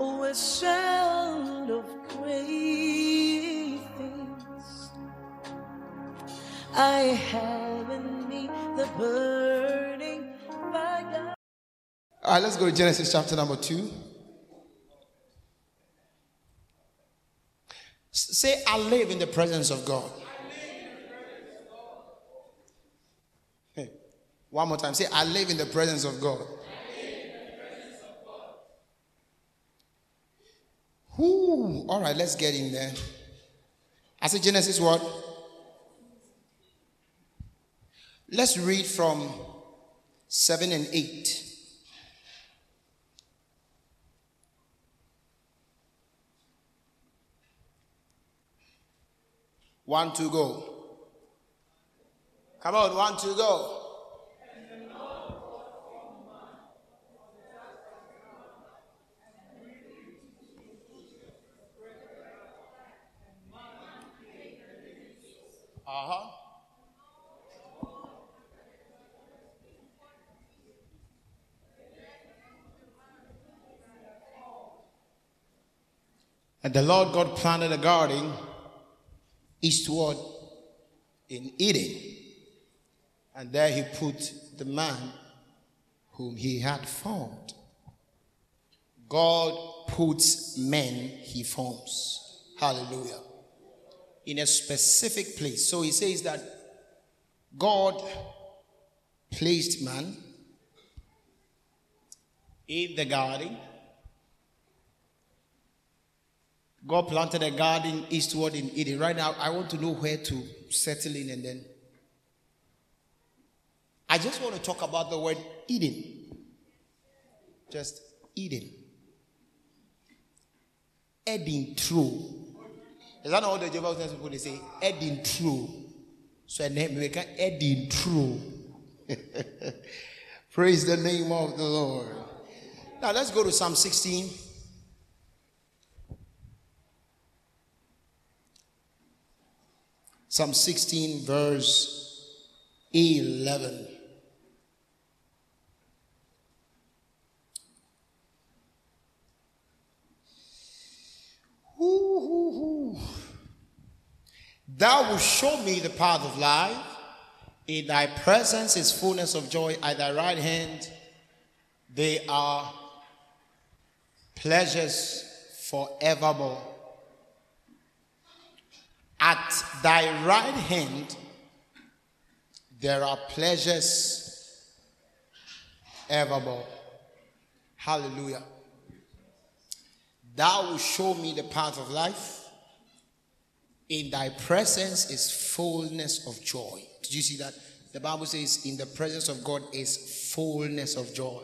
Oh, a sound of great things I have in me, the burning by God. All right, let's go to Genesis chapter number 2. Say, I live in the presence of God. Hey, one more time. Say, I live in the presence of God. Whoo! All right, let's get in there. I said Genesis what? Let's read from 7 and 8. One, two, go. Come on, one, two, go. Uh-huh. And the Lord God planted a garden eastward in Eden, and there he put the man whom he had formed. God puts men he forms. Hallelujah. In a specific place. So he says that God placed man in the garden. God planted a garden eastward in Eden. Right now, I want to know where to settle in, and then I just want to talk about the word Eden. Just Eden. Eden true. Is that not what the Jehovah's Witness people, they say? Eden true. So we can Eden true. Praise the name of the Lord. Now let's go to Psalm 16. Psalm 16 verse 11. Thou wilt show me the path of life. In thy presence is fullness of joy. At thy right hand there are pleasures forevermore. At thy right hand there are pleasures evermore. Hallelujah. Thou wilt show me the path of life. In thy presence is fullness of joy. Did you see that? The Bible says in the presence of God is fullness of joy.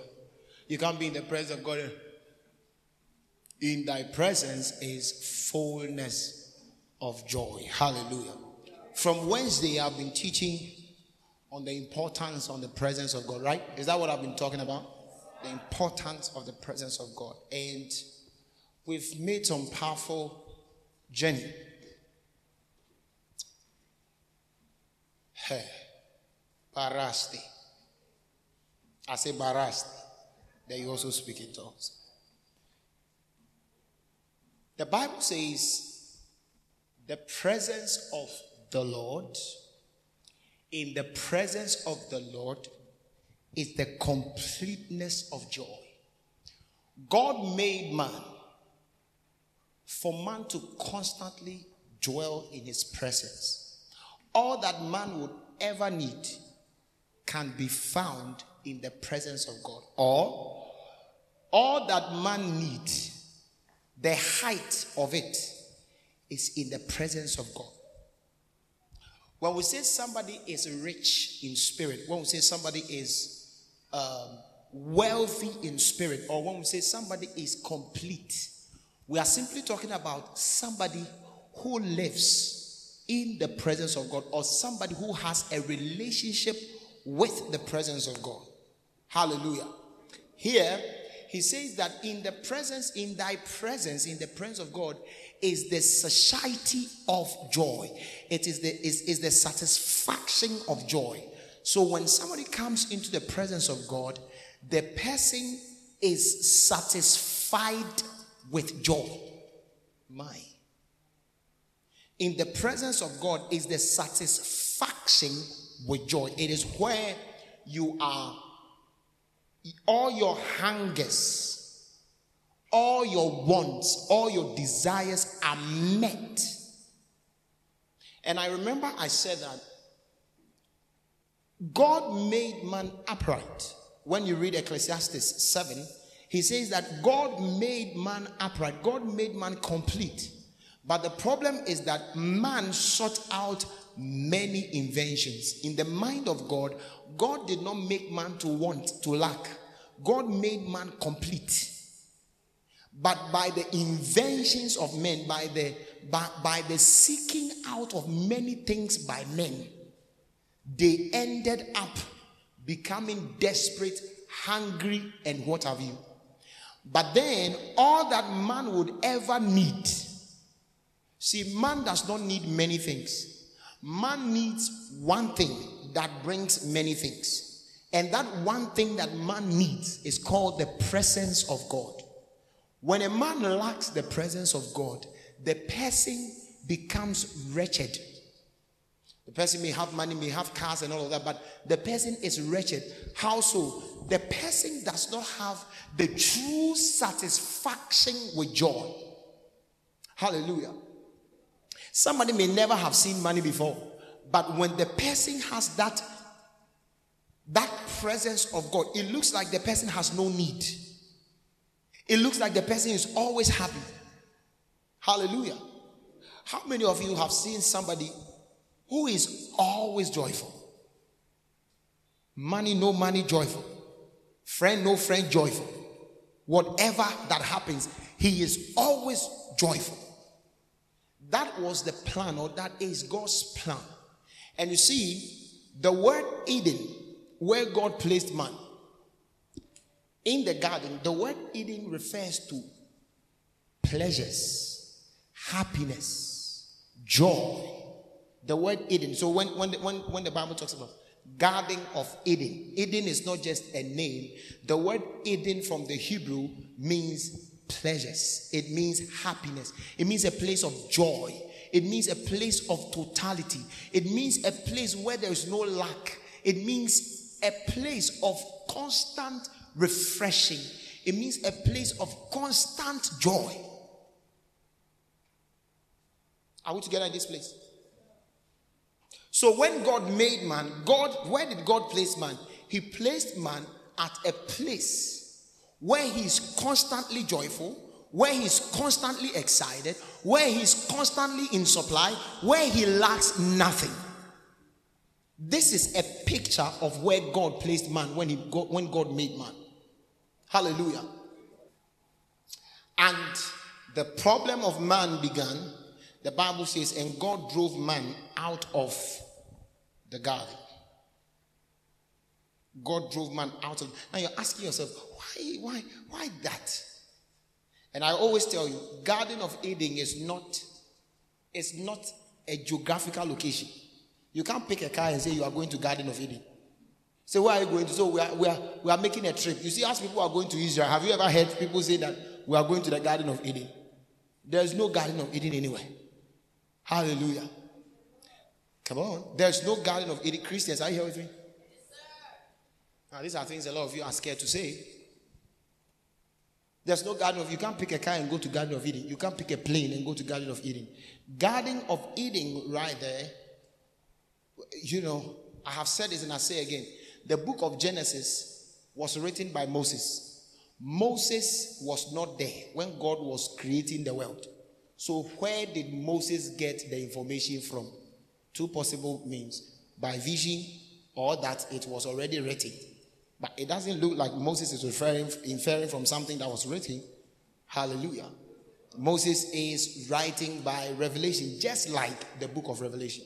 You can't be in the presence of God. In thy presence is fullness of joy. Hallelujah. From Wednesday, I've been teaching on the importance of the presence of God, right? Is that what I've been talking about? The importance of the presence of God. And we've made some powerful journey. Barasti. I say Barasti. Then you also speak in tongues. The Bible says the presence of the Lord, in the presence of the Lord is the completeness of joy. God made man for man to constantly dwell in his presence. All that man would ever need can be found in the presence of God. Or, all that man needs, the height of it, is in the presence of God. When we say somebody is rich in spirit, when we say somebody is wealthy in spirit, or when we say somebody is complete, we are simply talking about somebody who lives in the presence of God, or somebody who has a relationship with the presence of God. Hallelujah. Here, he says that in the presence, in thy presence, in the presence of God is the satiety of joy. It is the satisfaction of joy. So when somebody comes into the presence of God, the person is satisfied with joy. My. In the presence of God is the satisfaction with joy. It is where you are, all your hungers, all your wants, all your desires are met. And I remember I said that God made man upright. When you read Ecclesiastes 7, he says that God made man upright. God made man complete. But the problem is that man sought out many inventions. In the mind of God, God did not make man to want, to lack. God made man complete. But by the inventions of men, by the seeking out of many things by men, they ended up becoming desperate, hungry, and what have you. But then, all that man would ever need. See, man does not need many things. Man needs one thing that brings many things. And that one thing that man needs is called the presence of God. When a man lacks the presence of God, the person becomes wretched. The person may have money, may have cars and all of that, but the person is wretched. How so? The person does not have the true satisfaction with joy. Hallelujah. Somebody may never have seen money before, but when the person has that presence of God, it looks like the person has no need. It looks like the person is always happy. Hallelujah. How many of you have seen somebody who is always joyful? Money, no money, joyful. Friend, no friend, joyful. Whatever that happens, he is always joyful. That was the plan, or that is God's plan. And you see, the word Eden, where God placed man in the garden, the word Eden refers to pleasures, happiness, joy. The word Eden. So when the Bible talks about Garden of Eden, Eden is not just a name. The word Eden from the Hebrew means pleasures. It means happiness. It means a place of joy. It means a place of totality. It means a place where there is no lack. It means a place of constant refreshing. It means a place of constant joy. Are we together in this place? So when God made man, where did God place man? He placed man at a place where he's constantly joyful, where he's constantly excited, where he's constantly in supply, where he lacks nothing. This is a picture of where God placed man when God made man. Hallelujah. And the problem of man began. The Bible says, and God drove man out of the garden. God drove man out of. Now you're asking yourself, why that? And I always tell you, Garden of Eden is not a geographical location. You can't pick a car and say you are going to Garden of Eden. So where are you going to? So we are making a trip. You see, as people are going to Israel, have you ever heard people say that we are going to the Garden of Eden? There's no Garden of Eden anywhere. Hallelujah. Come on. There's no Garden of Eden. Christians, are you here with me? Yes, sir. Now, these are things a lot of you are scared to say. There's no Garden of Eden. You can't pick a car and go to Garden of Eden. You can't pick a plane and go to Garden of Eden. Garden of Eden right there, you know, I have said this and I say again. The book of Genesis was written by Moses. Moses was not there when God was creating the world. So where did Moses get the information from? Two possible means. By vision, or that it was already written. But it doesn't look like Moses is inferring from something that was written. Hallelujah. Moses is writing by revelation, just like the book of Revelation.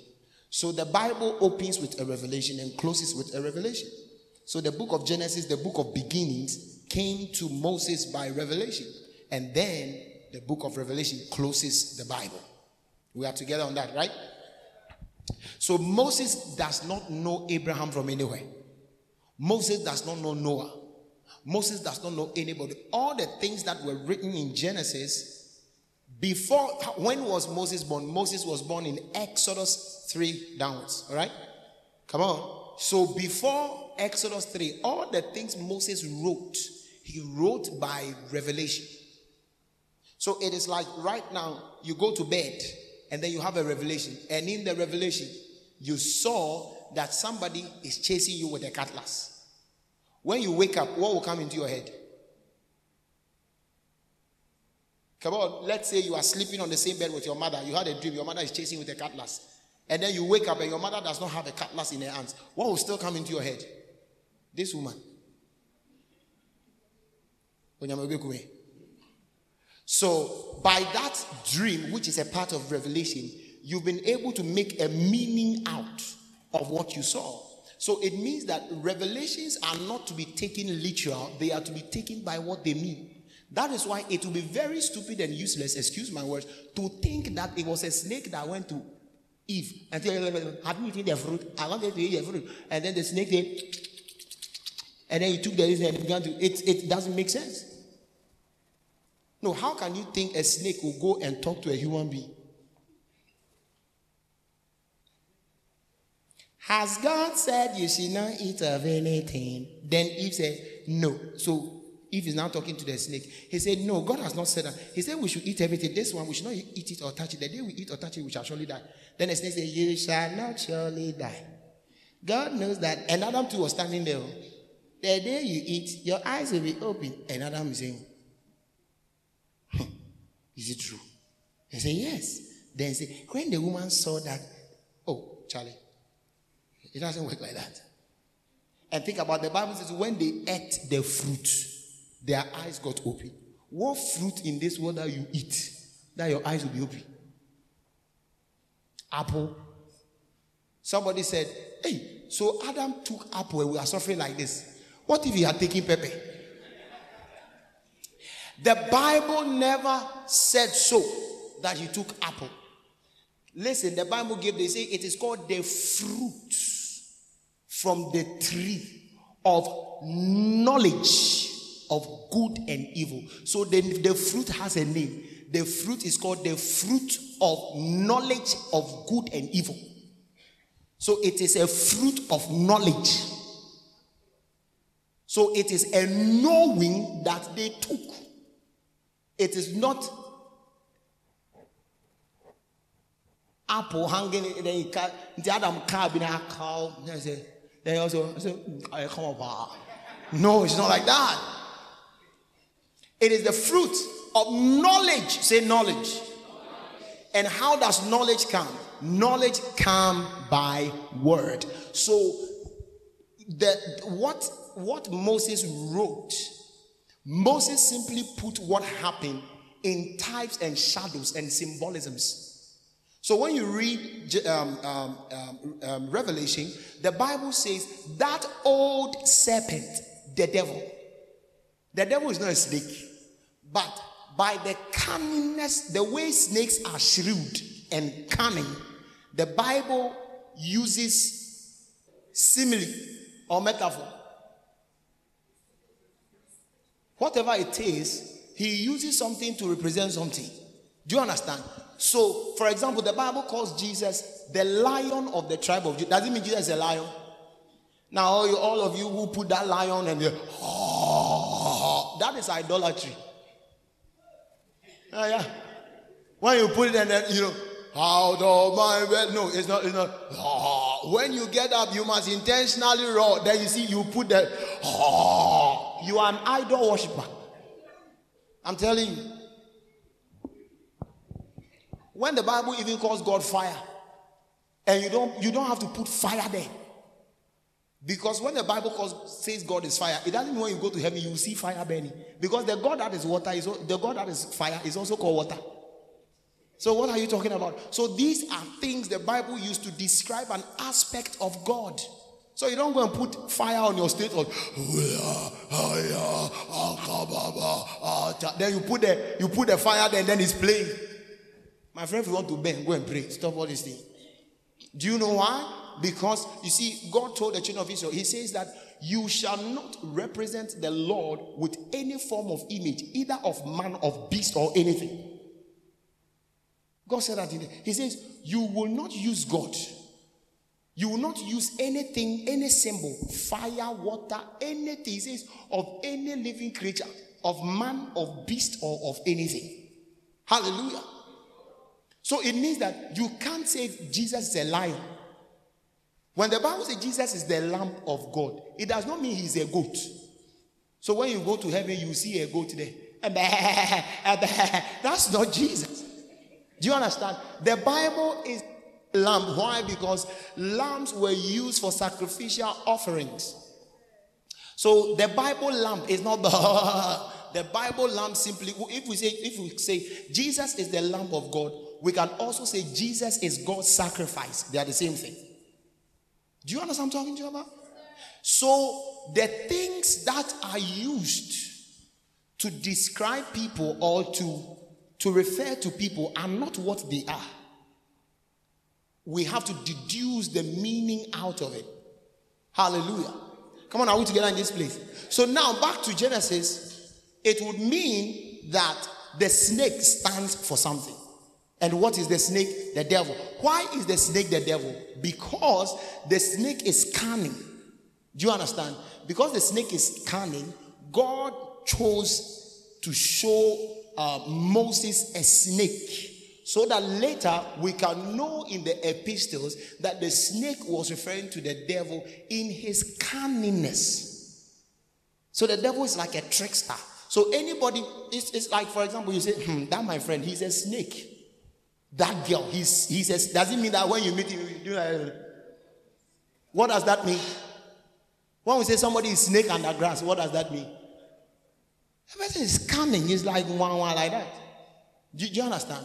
So the Bible opens with a revelation and closes with a revelation. So the book of Genesis, the book of beginnings, came to Moses by revelation. And then the book of Revelation closes the Bible. We are together on that, right? So Moses does not know Abraham from anywhere. Moses does not know Noah. Moses does not know anybody. All the things that were written in Genesis, before, when was Moses born? Moses was born in Exodus 3 downwards. All right? Come on. So before Exodus 3, all the things Moses wrote, he wrote by revelation. So it is like right now, you go to bed and then you have a revelation. And in the revelation, you saw that somebody is chasing you with a cutlass. When you wake up, what will come into your head? Come on, let's say you are sleeping on the same bed with your mother. You had a dream, your mother is chasing with a cutlass. And then you wake up and your mother does not have a cutlass in her hands. What will still come into your head? This woman. So, by that dream, which is a part of revelation, you've been able to make a meaning out of what you saw. So it means that revelations are not to be taken literal. They are to be taken by what they mean. That is why it will be very stupid and useless, excuse my words, to think that it was a snake that went to Eve and said, have you eaten the fruit? I want you to eat the fruit. And then the snake did, and then he took the reason and began to, it doesn't make sense. No, how can you think a snake will go and talk to a human being? Has God said you should not eat of anything? Then Eve said, no. So Eve is now talking to the snake. He said, no, God has not said that. He said we should eat everything. This one, we should not eat it or touch it. The day we eat or touch it, we shall surely die. Then the snake said, you shall not surely die. God knows that. And Adam too was standing there. The day you eat, your eyes will be open. And Adam is saying, is it true? He said, yes. Then he said, when the woman saw that, oh, Charlie, it doesn't work like that. And think about the Bible says when they ate the fruit, their eyes got open. What fruit in this world that you eat that your eyes will be open? Apple. Somebody said, hey, so Adam took apple and we are suffering like this. What if he had taken pepper? The Bible never said so that he took apple. Listen, the Bible gave, they say it is called the fruit from the tree of knowledge of good and evil. So the fruit has a name. The fruit is called the fruit of knowledge of good and evil. So it is a fruit of knowledge. So it is a knowing that they took. It is not apple hanging in the Adam cab in a cow. Then also, I come over. No, it's not like that. It is the fruit of knowledge. Say knowledge. And how does knowledge come? Knowledge comes by word. So, what Moses wrote, Moses simply put what happened in types and shadows and symbolisms. So when you read Revelation, the Bible says that old serpent, the devil is not a snake, but by the cunningness, the way snakes are shrewd and cunning, the Bible uses simile or metaphor. Whatever it is, he uses something to represent something. Do you understand? So, for example, the Bible calls Jesus the lion of the tribe of Judah. Does it mean Jesus is a lion? Now, all of you who put that lion and that is idolatry. Oh, yeah. When you put it and then, out of my way. No, it's not. When you get up, you must intentionally roar. Then you see, you put that. You are an idol worshiper. I'm telling you. When the Bible even calls God fire, and you don't have to put fire there. Because when the Bible says God is fire, it doesn't mean when you go to heaven, you will see fire burning. Because the God that is water, the God that is fire is also called water. So what are you talking about? So these are things the Bible used to describe an aspect of God. So you don't go and put fire on your state of, then you put the fire there and then it's playing. My friend, if you want to bend, go and pray. Stop all this thing. Do you know why? because you see, God told the children of Israel, he says that you shall not represent the Lord with any form of image, either of man, of beast, or anything. God said that. He says, you will not use God. You will not use anything, any symbol, fire, water, anything. He says, of any living creature, of man, of beast, or of anything. Hallelujah. So it means that you can't say Jesus is a lion. When the Bible says Jesus is the Lamb of God, it does not mean he's a goat. So when you go to heaven, you see a goat there. That's not Jesus. Do you understand? The Bible is lamb. Why? Because lambs were used for sacrificial offerings. So the Bible lamb is not the Bible lamb simply. If we say Jesus is the Lamb of God, we can also say Jesus is God's sacrifice. They are the same thing. Do you understand what I'm talking to you about? So the things that are used to describe people or to refer to people are not what they are. We have to deduce the meaning out of it. Hallelujah. Come on, are we together in this place? So now back to Genesis, it would mean that the snake stands for something. And what is the snake? The devil. Why is the snake the devil? Because the snake is cunning. Do you understand? Because the snake is cunning, God chose to show Moses a snake, so that later we can know in the epistles that the snake was referring to the devil in his cunningness. So the devil is like a trickster. So anybody, it's like, for example, you say, that my friend, he's a snake. That girl, he says, does it mean that when you meet him, you do that? What does that mean? When we say somebody is snake under grass, what does that mean? The person is cunning. It's like one like that. Do you understand?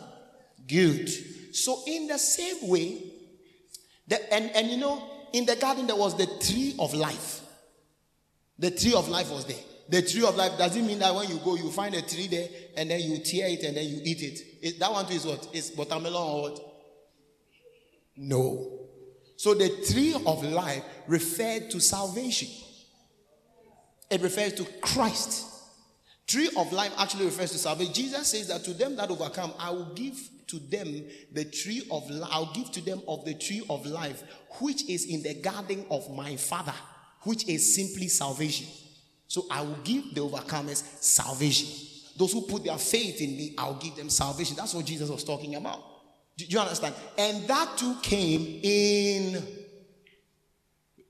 Good. So in the same way, and you know, in the garden there was the tree of life. The tree of life was there. The tree of life doesn't mean that when you go, you find a tree there and then you tear it and then you eat it. That one too is what? It's watermelon or what? No. So the tree of life referred to salvation. It refers to Christ. Tree of life actually refers to salvation. Jesus says that to them that overcome, I will give to them the tree of life. I'll give to them of the tree of life, which is in the garden of my Father, which is simply salvation. So I will give the overcomers salvation. Those who put their faith in me, I'll give them salvation. That's what Jesus was talking about. Do you understand? And that too came in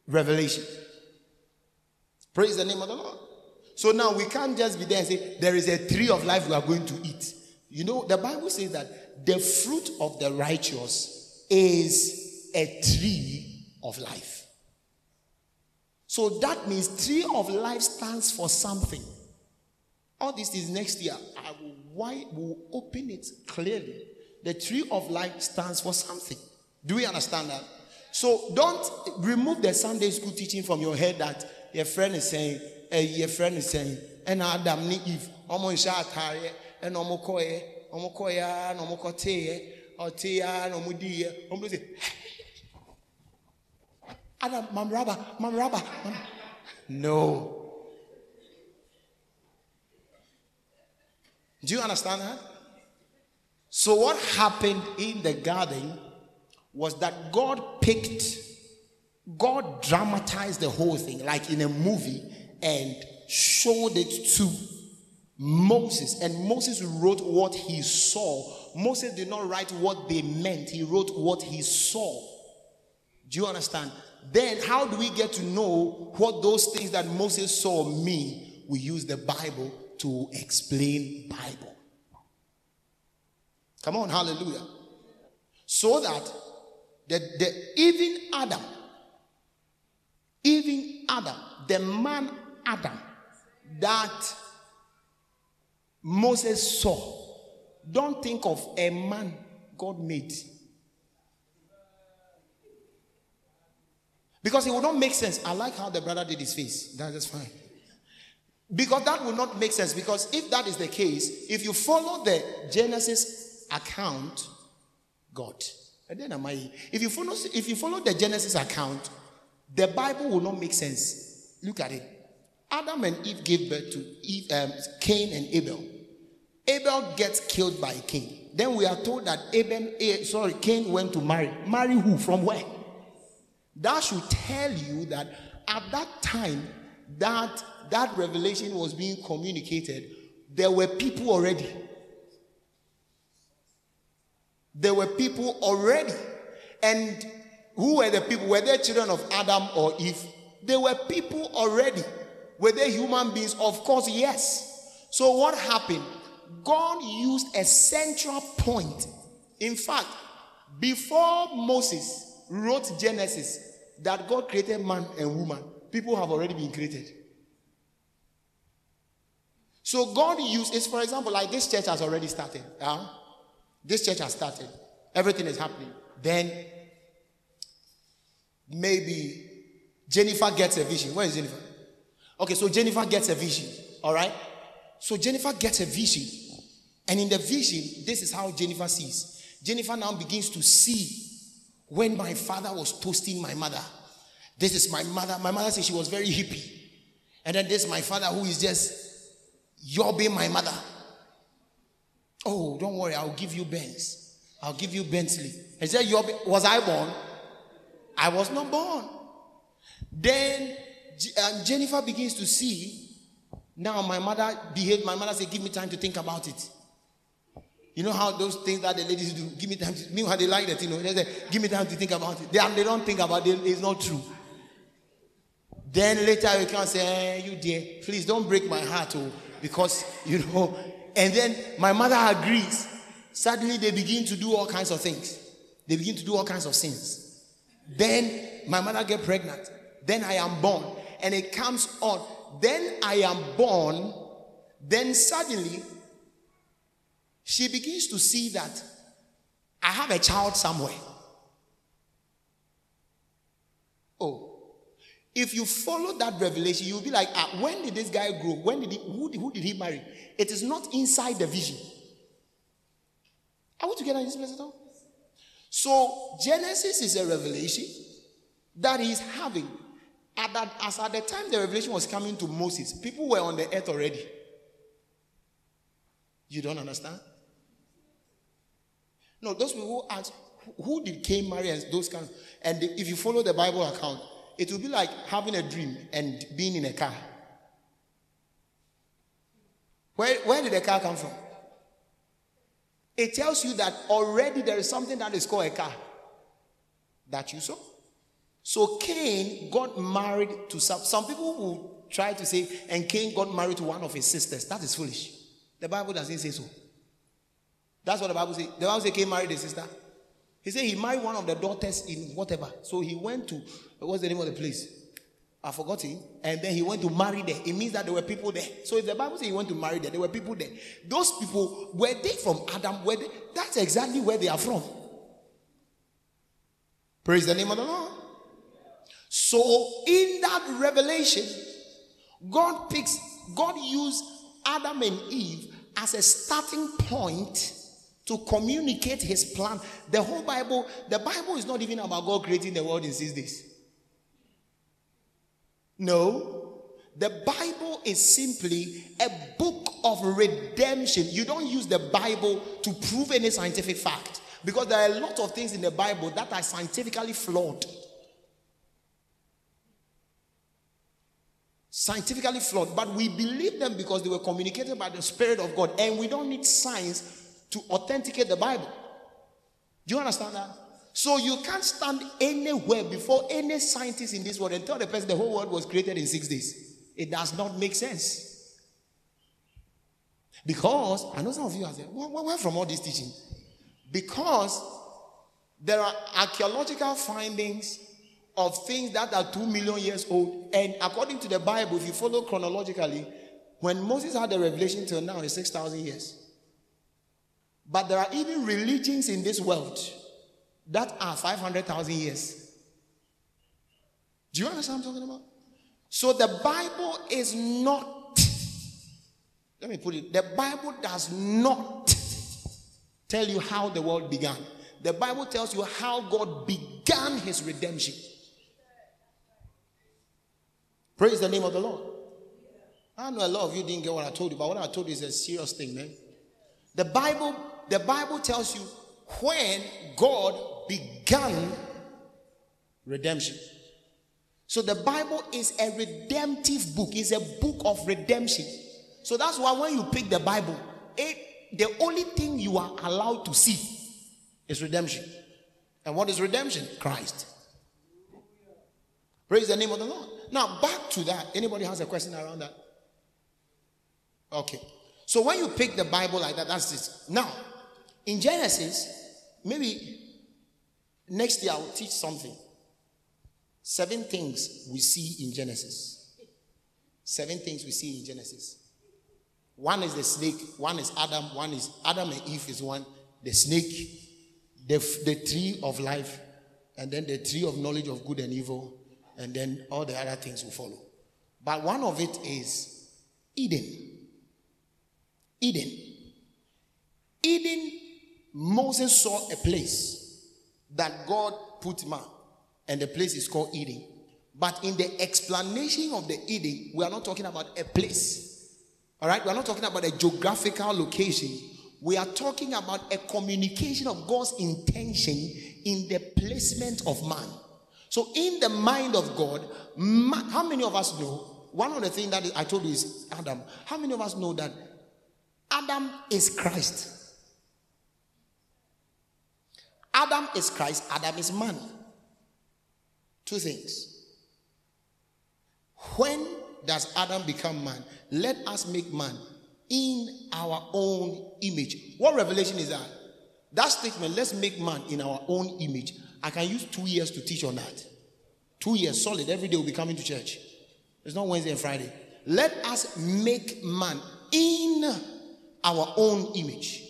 Revelation. Praise the name of the Lord. So now we can't just be there and say, there is a tree of life we are going to eat. You know, the Bible says that the fruit of the righteous is a tree of life. So that means tree of life stands for something. All this is next year. I will open it clearly. The tree of life stands for something. Do we understand that? So don't remove the Sunday school teaching from your head that your friend is saying, and Adam and Eve, omo ishatare, and omo koya, and omo kote, otea, and omo diye, omo say. Adam, mam raba. No. Do you understand that? So what happened in the garden was that God dramatized the whole thing like in a movie and showed it to Moses. And Moses wrote what he saw. Moses did not write what they meant. He wrote what he saw. Do you understand? Then how do we get to know what those things that Moses saw mean? We use the Bible to explain Bible. Come on, hallelujah. So that even Adam, the man Adam that Moses saw, don't think of a man God made. Because it would not make sense. I like how the brother did his face. That is fine. Because that would not make sense. Because if that is the case, if you follow the Genesis account, God. And then if you follow the Genesis account, the Bible will not make sense. Look at it. Adam and Eve gave birth to Cain and Abel. Abel gets killed by Cain. Then we are told that Cain went to marry. Marry who? From where? That should tell you that at that time that revelation was being communicated, there were people already. There were people already. And who were the people? Were they children of Adam or Eve? They were people already. Were they human beings? Of course, yes. So what happened? God used a central point. In fact, before Moses wrote Genesis, that God created man and woman, people have already been created. So God used it, for example, like this church has already started. This church has started. Everything is happening. Then maybe Jennifer gets a vision. Where is Jennifer? Okay, so Jennifer gets a vision. All right? So Jennifer gets a vision. And in the vision, this is how Jennifer sees. Jennifer now begins to see when my father was toasting my mother. This is my mother. My mother said she was very hippie. And then this is my father who is just yobbing my mother. Oh, don't worry, I'll give you Benz. I'll give you Bentley. He said, was I born? I was not born. Then Jennifer begins to see, now my mother behaved. My mother said, give me time to think about it. You know how those things that the ladies do, give me time to, meanwhile they like that, you know, they say, give me time to think about it. They don't think about it, it's not true. Then later you can say, hey, you dear, please don't break my heart, oh, because, you know. And then my mother agrees. Suddenly they begin to do all kinds of things. They begin to do all kinds of sins. Then my mother gets pregnant. Then I am born. And it comes on. Then I am born. Then suddenly she begins to see that I have a child somewhere. Oh. If you follow that revelation, you'll be like, when did this guy grow? When did he? Who did he marry? It is not inside the vision. Are we together in this place at all? So Genesis is a revelation that he's having. At the time the revelation was coming to Moses, people were on the earth already. You don't understand? No, those people who ask, who did Cain marry and those kind of, and if you follow the Bible account, it will be like having a dream and being in a car. Where did the car come from? It tells you that already there is something that is called a car that you saw. So Cain got married to some people will try to say, and Cain got married to one of his sisters. That is foolish. The Bible doesn't say so. That's what the Bible says. The Bible says Cain married his sister. He said he married one of the daughters in whatever. So he went to, what's the name of the place? I forgot it. And then he went to marry there. It means that there were people there. So if the Bible says he went to marry there, there were people there. Those people, were they from Adam? That's exactly where they are from. Praise the name of the Lord. So in that revelation, God used Adam and Eve as a starting point to communicate his plan. The whole Bible, the Bible is not even about God creating the world in 6 days. No. The Bible is simply a book of redemption. You don't use the Bible to prove any scientific fact, because there are a lot of things in the Bible that are scientifically flawed. Scientifically flawed, but we believe them because they were communicated by the Spirit of God, and we don't need science to authenticate the Bible. Do you understand that? So you can't stand anywhere before any scientist in this world and tell the person the whole world was created in 6 days. It does not make sense. Because, I know some of you are saying, where from all this teaching? Because there are archaeological findings of things that are 2 million years old. And according to the Bible, if you follow chronologically, when Moses had the revelation till now, it's 6,000 years. But there are even religions in this world that are 500,000 years. Do you understand what I'm talking about? So the Bible is not, let me put it, the Bible does not tell you how the world began. the Bible tells you how God began his redemption. Praise the name of the Lord. I know a lot of you didn't get what I told you, but what I told you is a serious thing, man. The Bible tells you when God began redemption. So the Bible is a redemptive book. It's a book of redemption. So that's why when you pick the Bible, the only thing you are allowed to see is redemption. And what is redemption? Christ. Praise the name of the Lord. Now, back to that. Anybody has a question around that? Okay. So when you pick the Bible like that, that's it. Now, in Genesis, maybe next year I will teach something. 7 things we see in Genesis. 7 things we see in Genesis. One is the snake. One is Adam. One is Adam and Eve is one. The snake, the tree of life, and then the tree of knowledge of good and evil, and then all the other things will follow. But one of it is Eden. Eden. Eden, Moses saw a place that God put man, and the place is called Eden. But in the explanation of the Eden, we are not talking about a place. All right, we're not talking about a geographical location. We are talking about a communication of God's intention in the placement of man. So in the mind of God, how many of us know, one of the things that I told you is Adam. How many of us know that Adam is Christ? Adam is Christ, Adam is man. 2 things. When does Adam become man? Let us make man in our own image. What revelation is that? That statement, let's make man in our own image. I can use 2 years to teach on that. 2 years solid. Every day we'll be coming to church. It's not Wednesday and Friday. Let us make man in our own image.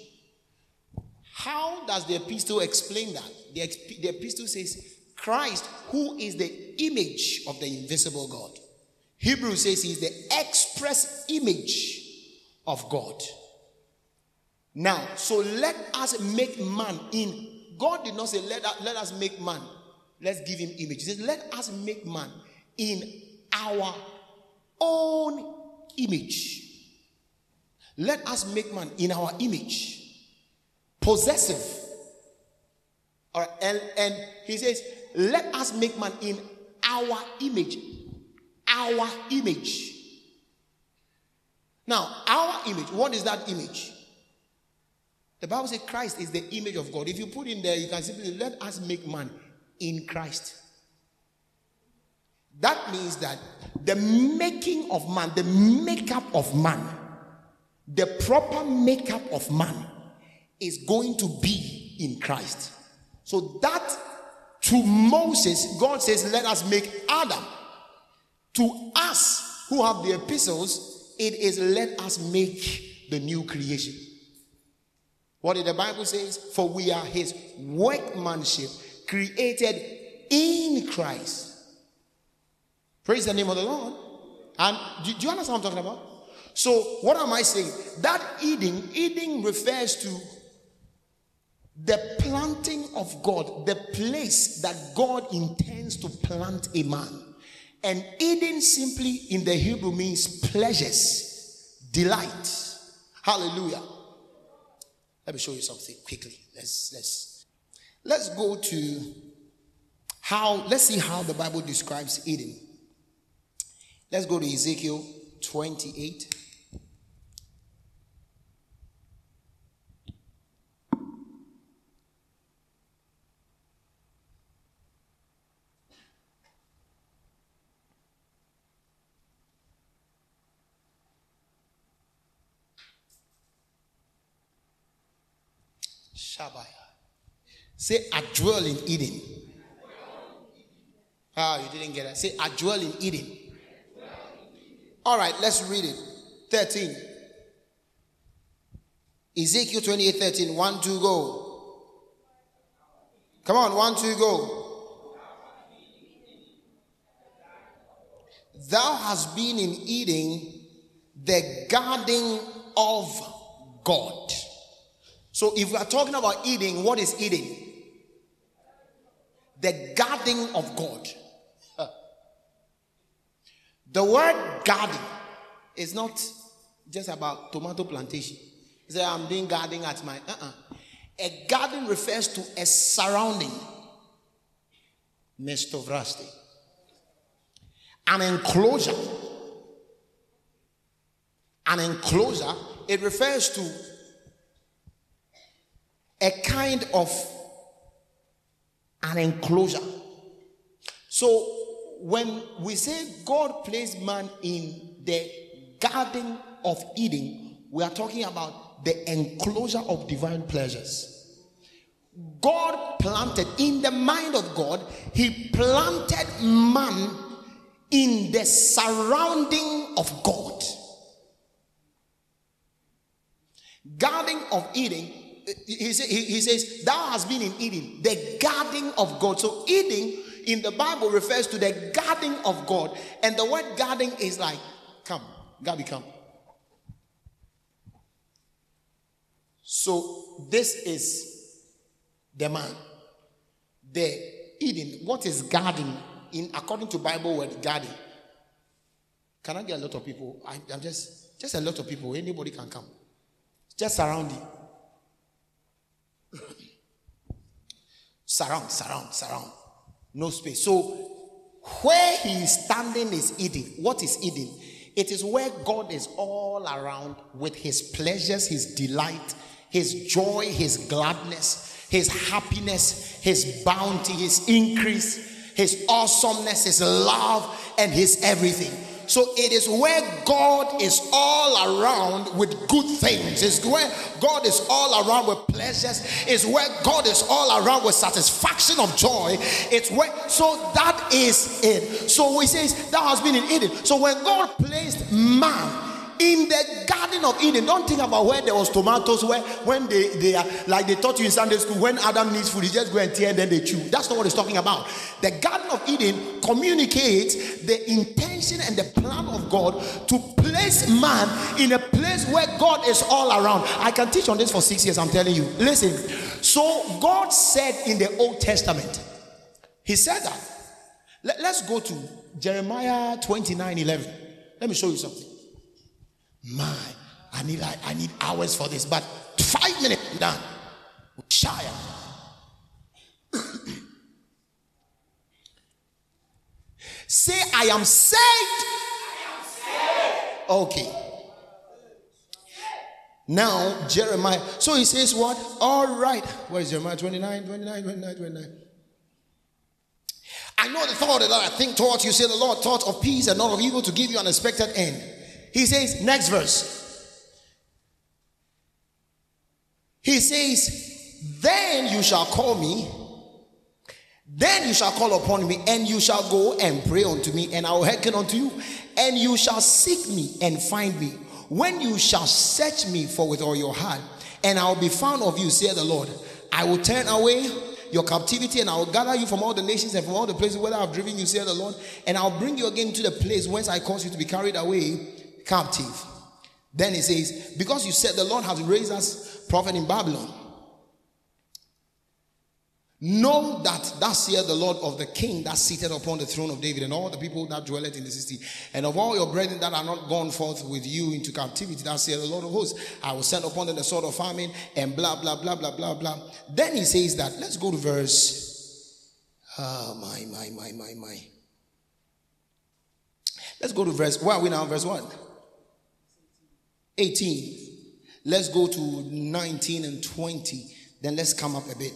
How does the epistle explain that? The epistle says, Christ, who is the image of the invisible God. Hebrews says he's the express image of God. Now, so let us make man in. God did not say, let us make man. Let's give him image. He says, let us make man in our own image. Let us make man in our image. Possessive. All right, and he says, let us make man in our image. Our image. Now, our image, what is that image? The Bible says Christ is the image of God. If you put in there, you can simply let us make man in Christ. That means that the making of man, the makeup of man, the proper makeup of man is going to be in Christ. So that to Moses, God says, let us make Adam. To us who have the epistles, it is let us make the new creation. What did the Bible say? For we are his workmanship created in Christ. Praise the name of the Lord. And do you understand what I'm talking about? So what am I saying? That Eden refers to the planting of God, the place that God intends to plant a man. And Eden simply in the Hebrew means pleasures, delight. Hallelujah. Let me show you something quickly. Let's go to let's see how the Bible describes Eden. Let's go to Ezekiel 28. Say, I dwell in Eden. Oh, you didn't get that. Say, I dwell in Eden. All right, let's read it. 13. Ezekiel 28:13. 1, 2, go. Come on, 1, 2, go. Thou hast been in Eden, the garden of God. So if we are talking about Eden, what is Eden? the garden of God. The word garden is not just about tomato plantation. It's like I'm doing gardening at my... A garden refers to a surrounding. Mestovraste. An enclosure. An enclosure, it refers to a kind of an enclosure. So, when we say God placed man in the garden of Eden, we are talking about the enclosure of divine pleasures. God planted, in the mind of God, he planted man in the surrounding of God. Garden of Eden, he says, thou hast been in Eden, the garden of God. So Eden in the Bible refers to the garden of God. And the word garden is like, come, Gabi, come. So this is the man. The Eden. What is garden? In according to Bible word, garden. Can I get a lot of people? I'm just a lot of people. Anybody can come. Just surround you. Surround. No space. So where he is standing is Eden. What is Eden? It is where God is all around with his pleasures, his delight, his joy, his gladness, his happiness, his bounty, his increase, his awesomeness, his love, and his everything. So it is where God is all around with good things. It's where God is all around with pleasures. It's where God is all around with satisfaction of joy. It's where, so that is it. So we say thou hast been in Eden. So when God placed man in the garden of Eden, don't think about where there was tomatoes, where when they are like they taught you in Sunday school, when Adam needs food, he just go and tear and then they chew. That's not what he's talking about. The garden of Eden communicates the intention and the plan of God to place man in a place where God is all around. I can teach on this for 6 years, I'm telling you. Listen, so God said in the Old Testament, he said that. Let's go to Jeremiah 29:11. Let me show you something. My, I need hours for this, but 5 minutes done. Shire. Say, I am saved. Okay. Now, Jeremiah. So he says, what? All right. Where is Jeremiah? 29. I know the thought that I think towards you, say the Lord, thought of peace and not of evil to give you an expected end. He says, next verse. He says, then you shall call me, then you shall call upon me, and you shall go and pray unto me, and I will hearken unto you, and you shall seek me and find me, when you shall search me for with all your heart, and I will be found of you, saith the Lord. I will turn away your captivity, and I will gather you from all the nations and from all the places where I have driven you, saith the Lord, and I will bring you again to the place whence I caused you to be carried away captive. Then he says, because you said the Lord has raised us prophet in Babylon, know that thus saith the Lord of the king that seated upon the throne of David, and all the people that dwelleth in the city, and of all your brethren that are not gone forth with you into captivity, thus saith the Lord of hosts, I will send upon them the sword of famine, and blah blah blah blah blah blah. Then he says that, let's go to verse let's go to verse, where are we now? Verse 1. 18. Let's go to 19 and 20. Then let's come up a bit.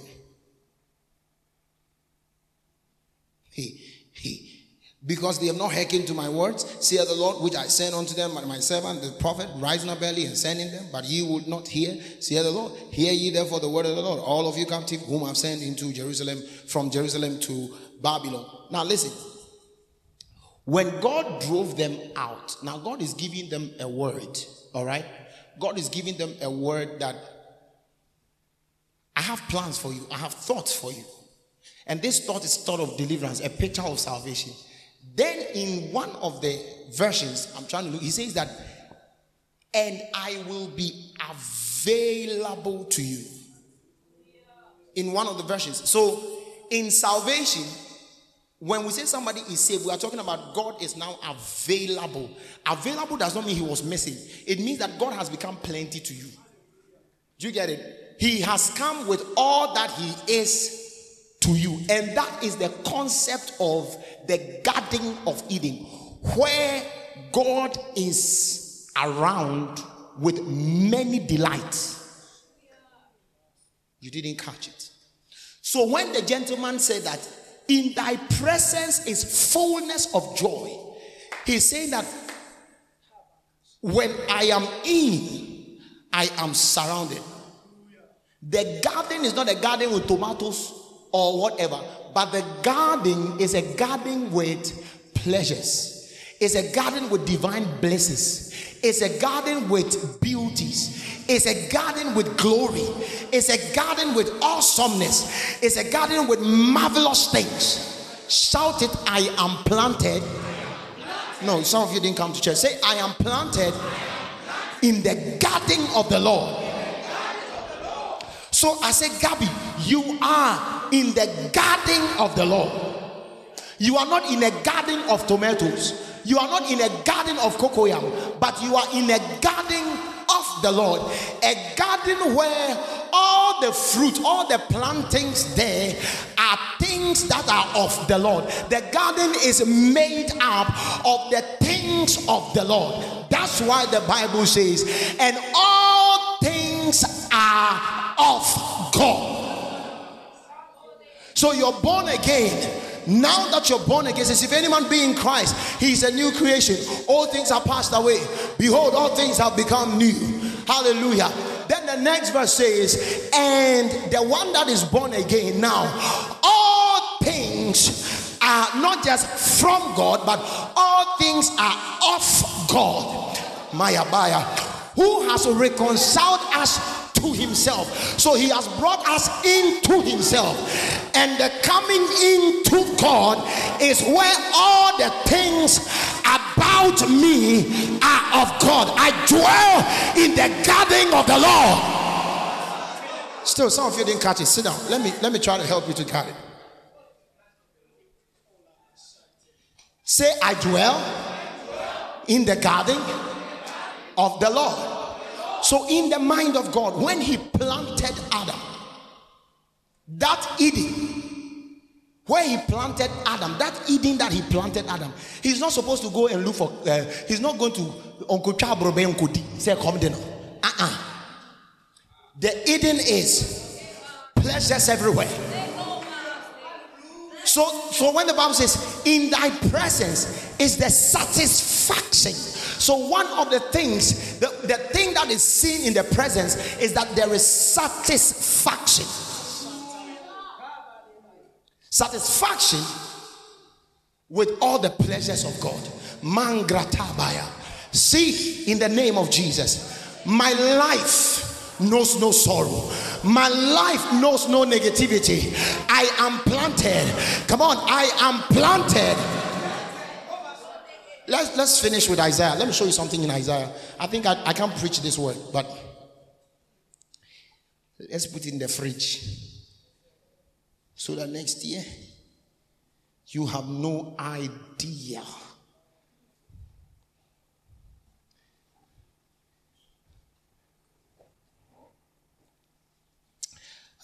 Because they have not hearkened to my words, saith the Lord, which I sent unto them, my servant, the prophet, rising up early and sending them, but ye would not hear, saith the Lord. Hear ye therefore the word of the Lord, all of you captive, whom I have sent into Jerusalem, from Jerusalem to Babylon. Now listen. When God drove them out, now God is giving them a word, all right? God is giving them a word that I have plans for you. I have thoughts for you. And this thought is thought of deliverance, a picture of salvation. Then in one of the versions, I'm trying to look, he says that, and I will be available to you. In one of the versions. So in salvation, when we say somebody is saved, we are talking about God is now available. Available does not mean he was missing. It means that God has become plenty to you. Do you get it? He has come with all that he is to you. And that is the concept of the Garden of Eden, where God is around with many delights. You didn't catch it. So when the gentleman said that, in thy presence is fullness of joy, he's saying that when I am in, I am surrounded. The garden is not a garden with tomatoes or whatever, but the garden is a garden with pleasures. It's a garden with divine blessings. It's a garden with beauties. It's a garden with glory. It's a garden with awesomeness. It's a garden with marvelous things. Shout it, I am planted. No, some of you didn't come to church. Say, I am planted in the garden of the Lord. So I say, Gabby, you are in the garden of the Lord. You are not in a garden of tomatoes. You are not in a garden of cocoyam, but you are in a garden of the Lord. A garden where all the fruit, all the plantings there are things that are of the Lord. The garden is made up of the things of the Lord. That's why the Bible says, and all things are of God. So you're born again. Now that you're born again, says, if any man be in Christ, he is a new creation. All things are passed away. Behold, all things have become new. Hallelujah. Then the next verse says, and the one that is born again now, all things are not just from God, but all things are of God. Mayabaya, who has reconciled us to himself. So he has brought us into himself, and the coming into God is where all the things about me are of God. I dwell in the garden of the Lord. Still, some of you didn't catch it. Sit down. Let me try to help you to catch it. Say, I dwell in the garden of the Lord. So in the mind of God, when he planted Adam, that Eden, where he planted Adam, that Eden that he planted Adam, he's not supposed to go and look for, he's not going to, Uncle Chabrobe, Uncle D, say, come dinner. The Eden is pleasures everywhere. So when the Bible says, in thy presence is the satisfaction. So one of the things, the thing that is seen in the presence is that there is satisfaction. Satisfaction with all the pleasures of God. Mangratabaya. See, in the name of Jesus, my life knows no sorrow. My life knows no negativity. I am planted. Come on, I am planted. Let's finish with Isaiah. Let me show you something in Isaiah. I think I can't preach this word, but let's put it in the fridge so that next year you have no idea.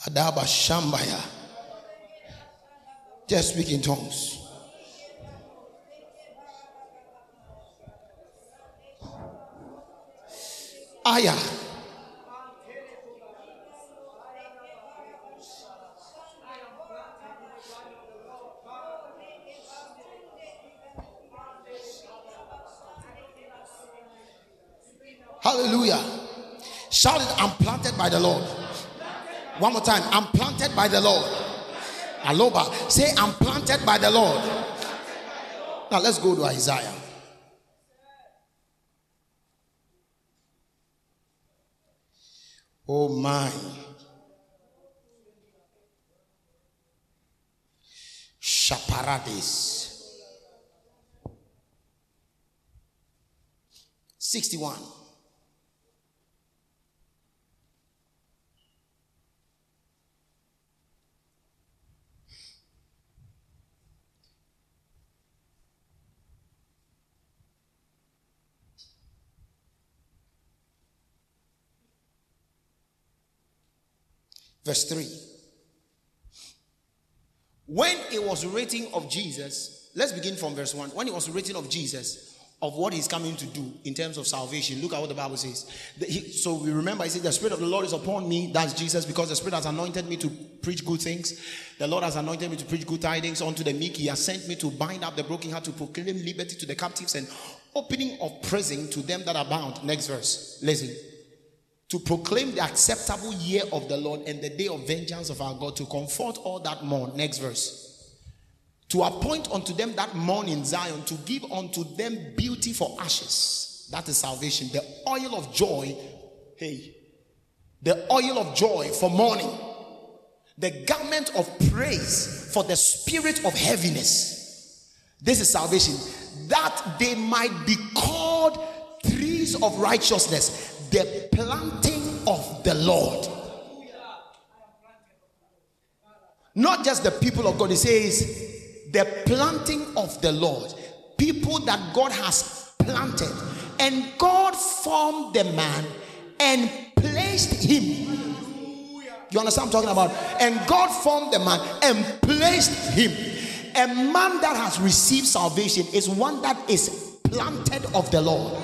Adaba Shambaya. Just speak in tongues. Aya. Hallelujah. Shout it, I'm planted by the Lord. One more time. I'm planted by the Lord. Aloba. Say, I'm planted by the Lord. Now let's go to Isaiah. Oh my. Shaparadis. 61. Verse 3. When it was written of Jesus, let's begin from verse 1. When it was written of Jesus, of what he's coming to do in terms of salvation, look at what the Bible says. So we remember, he said, the Spirit of the Lord is upon me, that's Jesus, because the Spirit has anointed me to preach good things. The Lord has anointed me to preach good tidings unto the meek. He has sent me to bind up the brokenheart, to proclaim liberty to the captives and opening of prison to them that are bound. Next verse, listen. To proclaim the acceptable year of the Lord and the day of vengeance of our God, to comfort all that mourn. Next verse. To appoint unto them that mourn in Zion, to give unto them beauty for ashes. That is salvation. The oil of joy. Hey. The oil of joy for mourning. The garment of praise for the spirit of heaviness. This is salvation. That they might be called trees of righteousness. The planting of the Lord. Not just the people of God. He says, the planting of the Lord, people that God has planted, and God formed the man and placed him. You understand what I'm talking about? And God formed the man and placed him. A man that has received salvation is one that is planted of the Lord,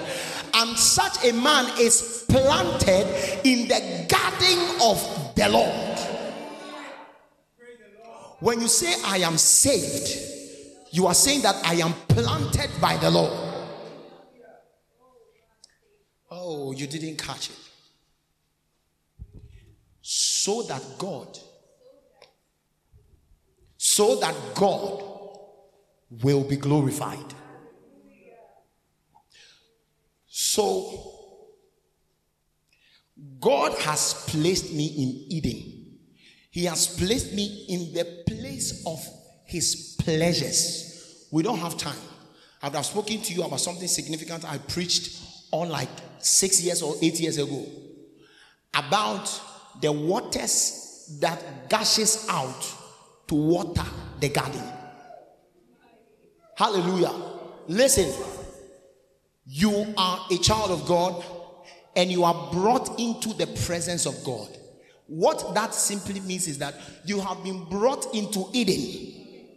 and such a man is planted in the garden of the Lord. When you say, I am saved, you are saying that I am planted by the Lord. Oh, you didn't catch it. So that God will be glorified. So, God has placed me in Eden. He has placed me in the place of his pleasures. We don't have time. I would have spoken to you about something significant I preached on like 6 years or 8 years ago about the waters that gushes out to water the garden. Hallelujah. Listen, you are a child of God and you are brought into the presence of God. What that simply means is that you have been brought into Eden.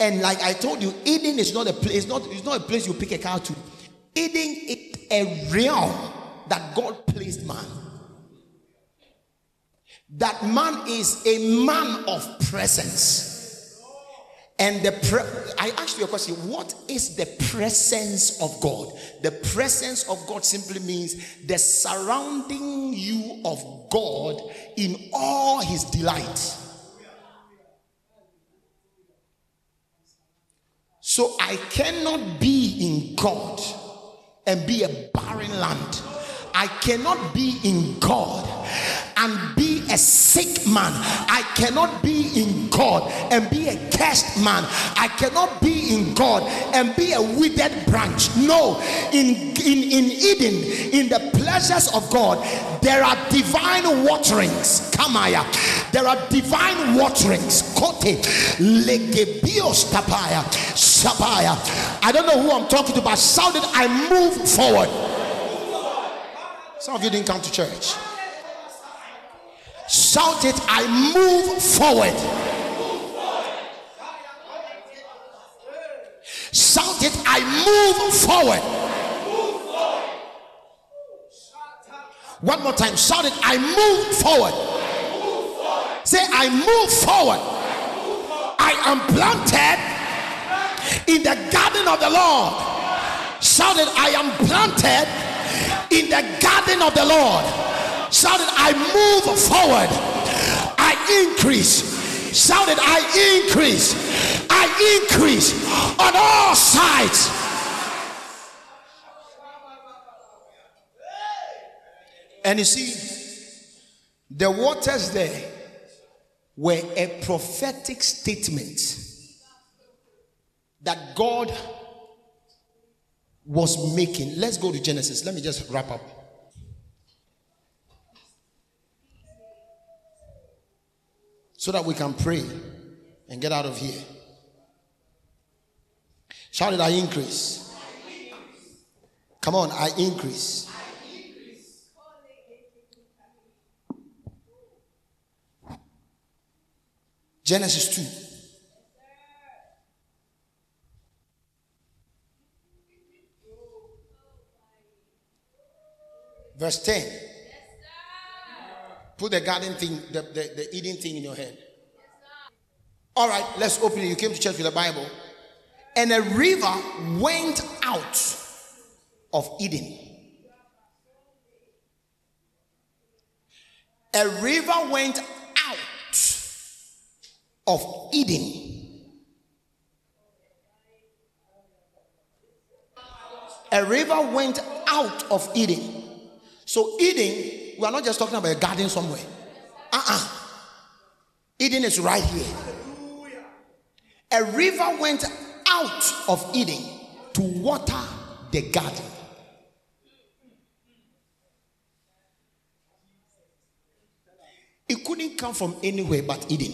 And like I told you, Eden is not a place, it's not a place you pick a car to. Eden is a realm that God placed man. That man is a man of presence. And I asked you a question, what is the presence of God? The presence of God simply means the surrounding you of God in all his delight. So I cannot be in God and be a barren land. I cannot be in God and be a sick man. I cannot be in God and be a cursed man. I cannot be in God and be a withered branch. No, in Eden, in the pleasures of God, there are divine waterings. Kamaya. There are divine waterings. Kote. Legebios tapaya. Sapaya. I don't know who I'm talking to, but shouted, I moved forward. Some of you didn't come to church. Shout it, I move forward. Shout it, I move forward. One more time, shout it, I move forward. Say, I move forward. I am planted in the garden of the Lord. Shout it, I am planted in the garden of the Lord. Shouted, I move forward. I increase. Shouted, I increase. I increase on all sides. And you see, the waters there were a prophetic statement that God was making. Let's go to Genesis. Let me just wrap up. So that we can pray and get out of here. Shout it, I increase. Come on, I increase. Genesis 2. Verse 10. Put the garden thing, the eating thing in your head. All right, let's open it. You came to church with the Bible. And a river went out of Eden. A river went out of Eden. A river went out of Eden. So Eden, we are not just talking about a garden somewhere. Eden is right here. A river went out of Eden to water the garden. It couldn't come from anywhere but Eden.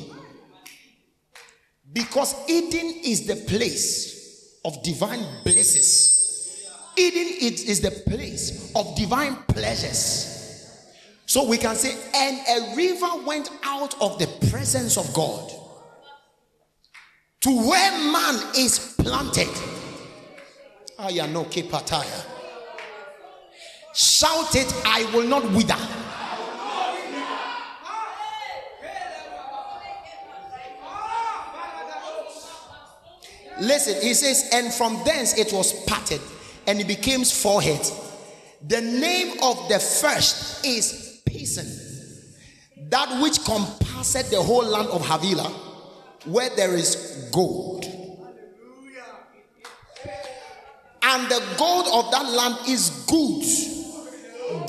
Because Eden is the place of divine blessings. Eden is the place of divine pleasures. So we can say, and a river went out of the presence of God to where man is planted. Shout it, I will not wither. Listen, he says, and from thence it was parted, and it became four heads. The name of the first is Pison, that which compasseth the whole land of Havilah, where there is gold. And the gold of that land is good.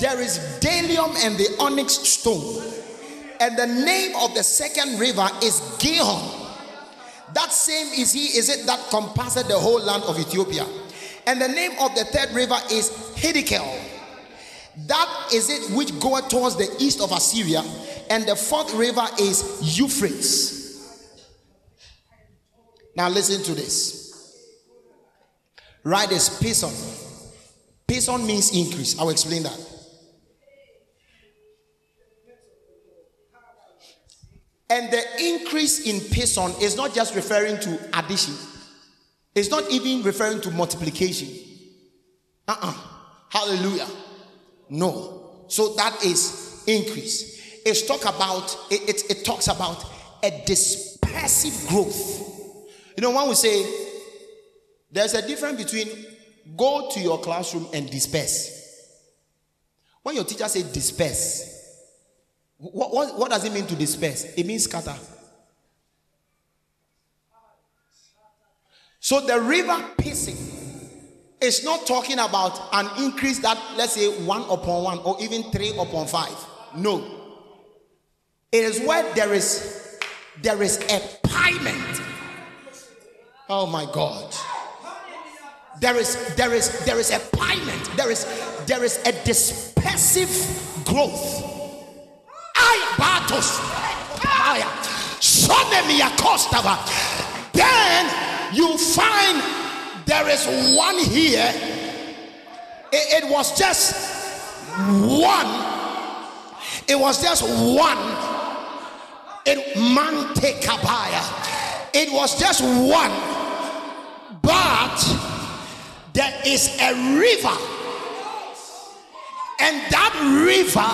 There is Delium and the onyx stone. And the name of the second river is Gihon. That same is he, is it, that compasseth the whole land of Ethiopia. And the name of the third river is Hiddekel. That is it which goeth towards the east of Assyria. And the fourth river is Euphrates. Now listen to this. Right is Pison. Pison means increase. I will explain that. And the increase in Pison is not just referring to addition. It's not even referring to multiplication. Hallelujah. No. So that is increase. It talks about a dispersive growth. You know, one would say there's a difference between go to your classroom and disperse. When your teacher says disperse, what does it mean to disperse? It means scatter. So the river Pison is not talking about an increase that, let's say, 1 upon 1 or even 3 upon 5. No. It is where there is a piment. Oh my God. There is a piment. There is a dispersive growth. I battles. Then you find there is one here. It was just one. It was just one. It was just one. But there is a river. And that river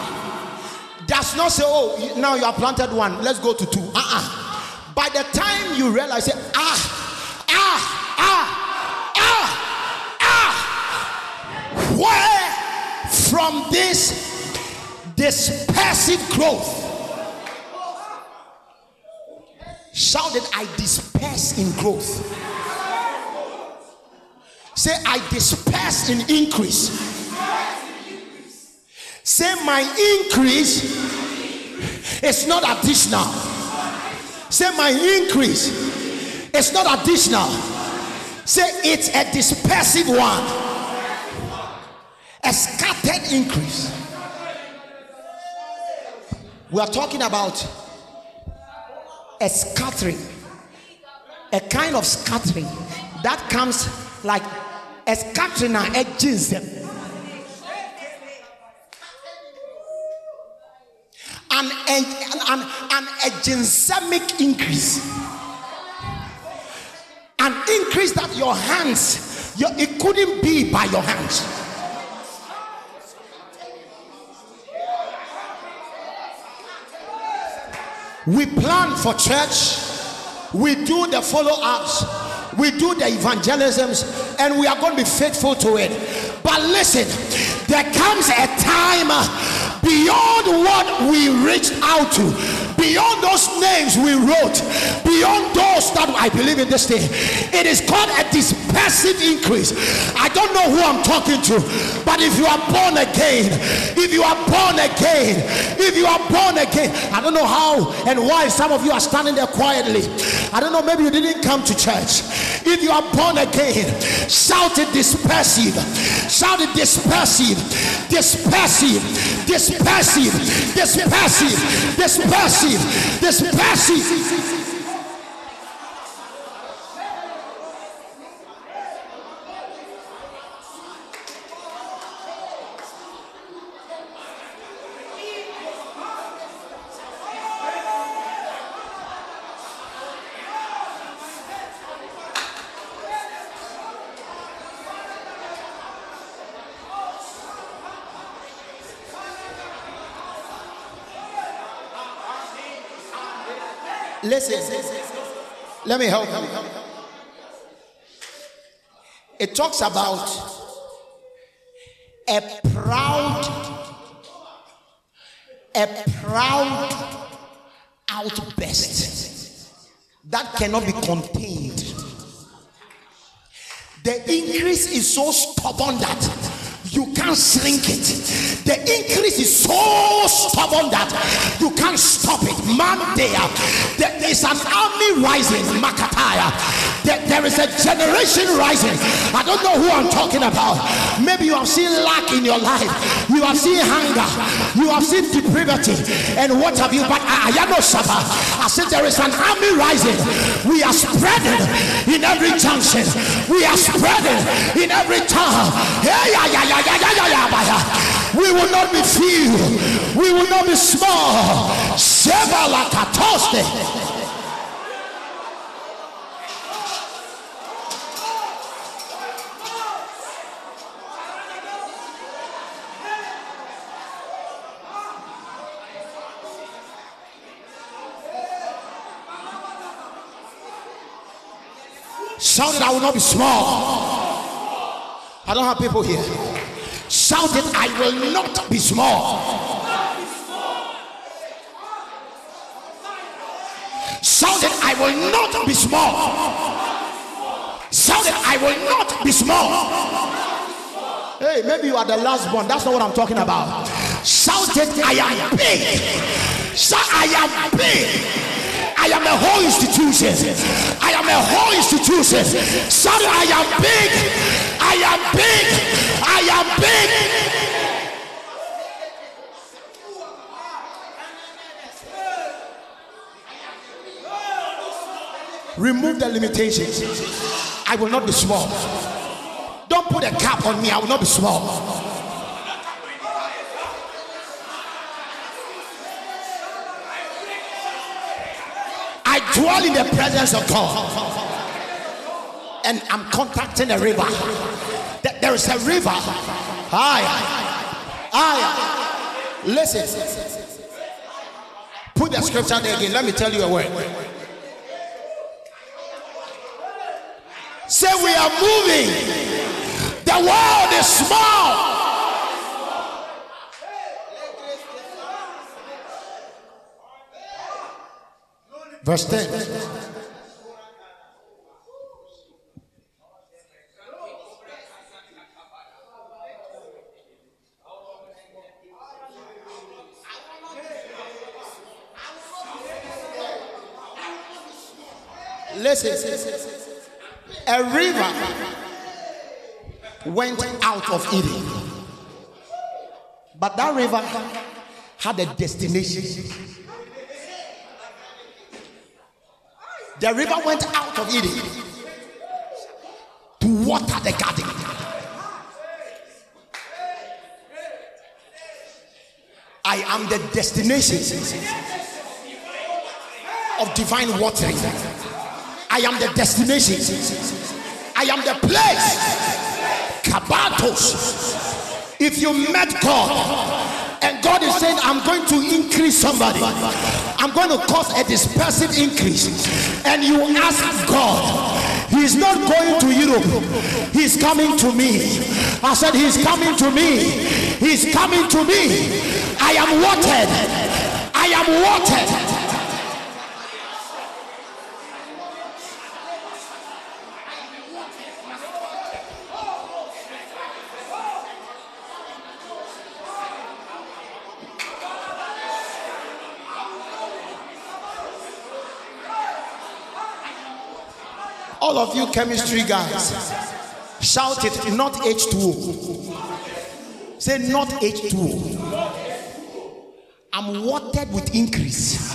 does not say, oh, now you have planted one, let's go to two. By the time you realize it, where from this passive growth? Shout that I disperse in growth. Say I disperse in increase. Say my increase is not additional. Say my increase is not additional. Say it's a dispersive one. A scattered increase. We are talking about a scattering, a kind of scattering that comes like a scattering and edges them. an agenemic increase. An increase that your hands, it couldn't be by your hands. We plan for church, we do the follow-ups, we do the evangelisms, and we are going to be faithful to it. But listen, there comes a time beyond what we reach out to, beyond those names we wrote, beyond those that I believe in this day. It is called a dispersive increase. I don't know who I'm talking to, but if you are born again, if you are born again, if you are born again, I don't know how and why some of you are standing there quietly. I don't know, maybe you didn't come to church. If you are born again, shout it dispersive, shout it dispersive, dispersive, dispersive, dispersive, dispersive. This passive, listen, let me help you. It talks about a proud outburst that cannot be contained. The increase is so stubborn that you can't shrink it. The increase is so stubborn that you can't stop it. Man, there is an army rising, Makataya. There is a generation rising. I don't know who I'm talking about. Maybe you have seen lack in your life. You have seen hunger. You have seen depravity. And what have you? But I said there is an army rising. We are spreading in every junction. We are spreading in every town. We will not be few. We will not be small. Sheba like a toasted. Shout it, I will not be small. I don't have people here. Shout it, I will not be small. Shout it, I will not be small. Shout it, I will not be small. Hey, maybe you are the last one. That's not what I'm talking about. Shout it, I am big. Shout, I am big. I am a whole institution. I am a whole institution. Shout, I am big. I am big. I am big. Remove the limitations. I will not be small. Don't put a cap on me. I will not be small. Dwell in the presence of God, and I'm contacting a river. There is a river. I listen. Put the scripture there again. Let me tell you a word. Say we are moving. The world is small. Verse 10. Listen, a river went out of Eden, but that river had a destination. The river went out of Eden to water the garden. I am the destination of divine water. I am the destination. I am the place. Kabatos. If you met God and God is saying, I'm going to increase somebody, I'm going to cause a dispersive increase, and you ask God, he's not going to Europe. He's coming to me. I said, he's coming to me. He's coming to me. I am watered. I am watered. All of you chemistry guys, shout it, not H2O. Say, not H2O. I'm watered with increase.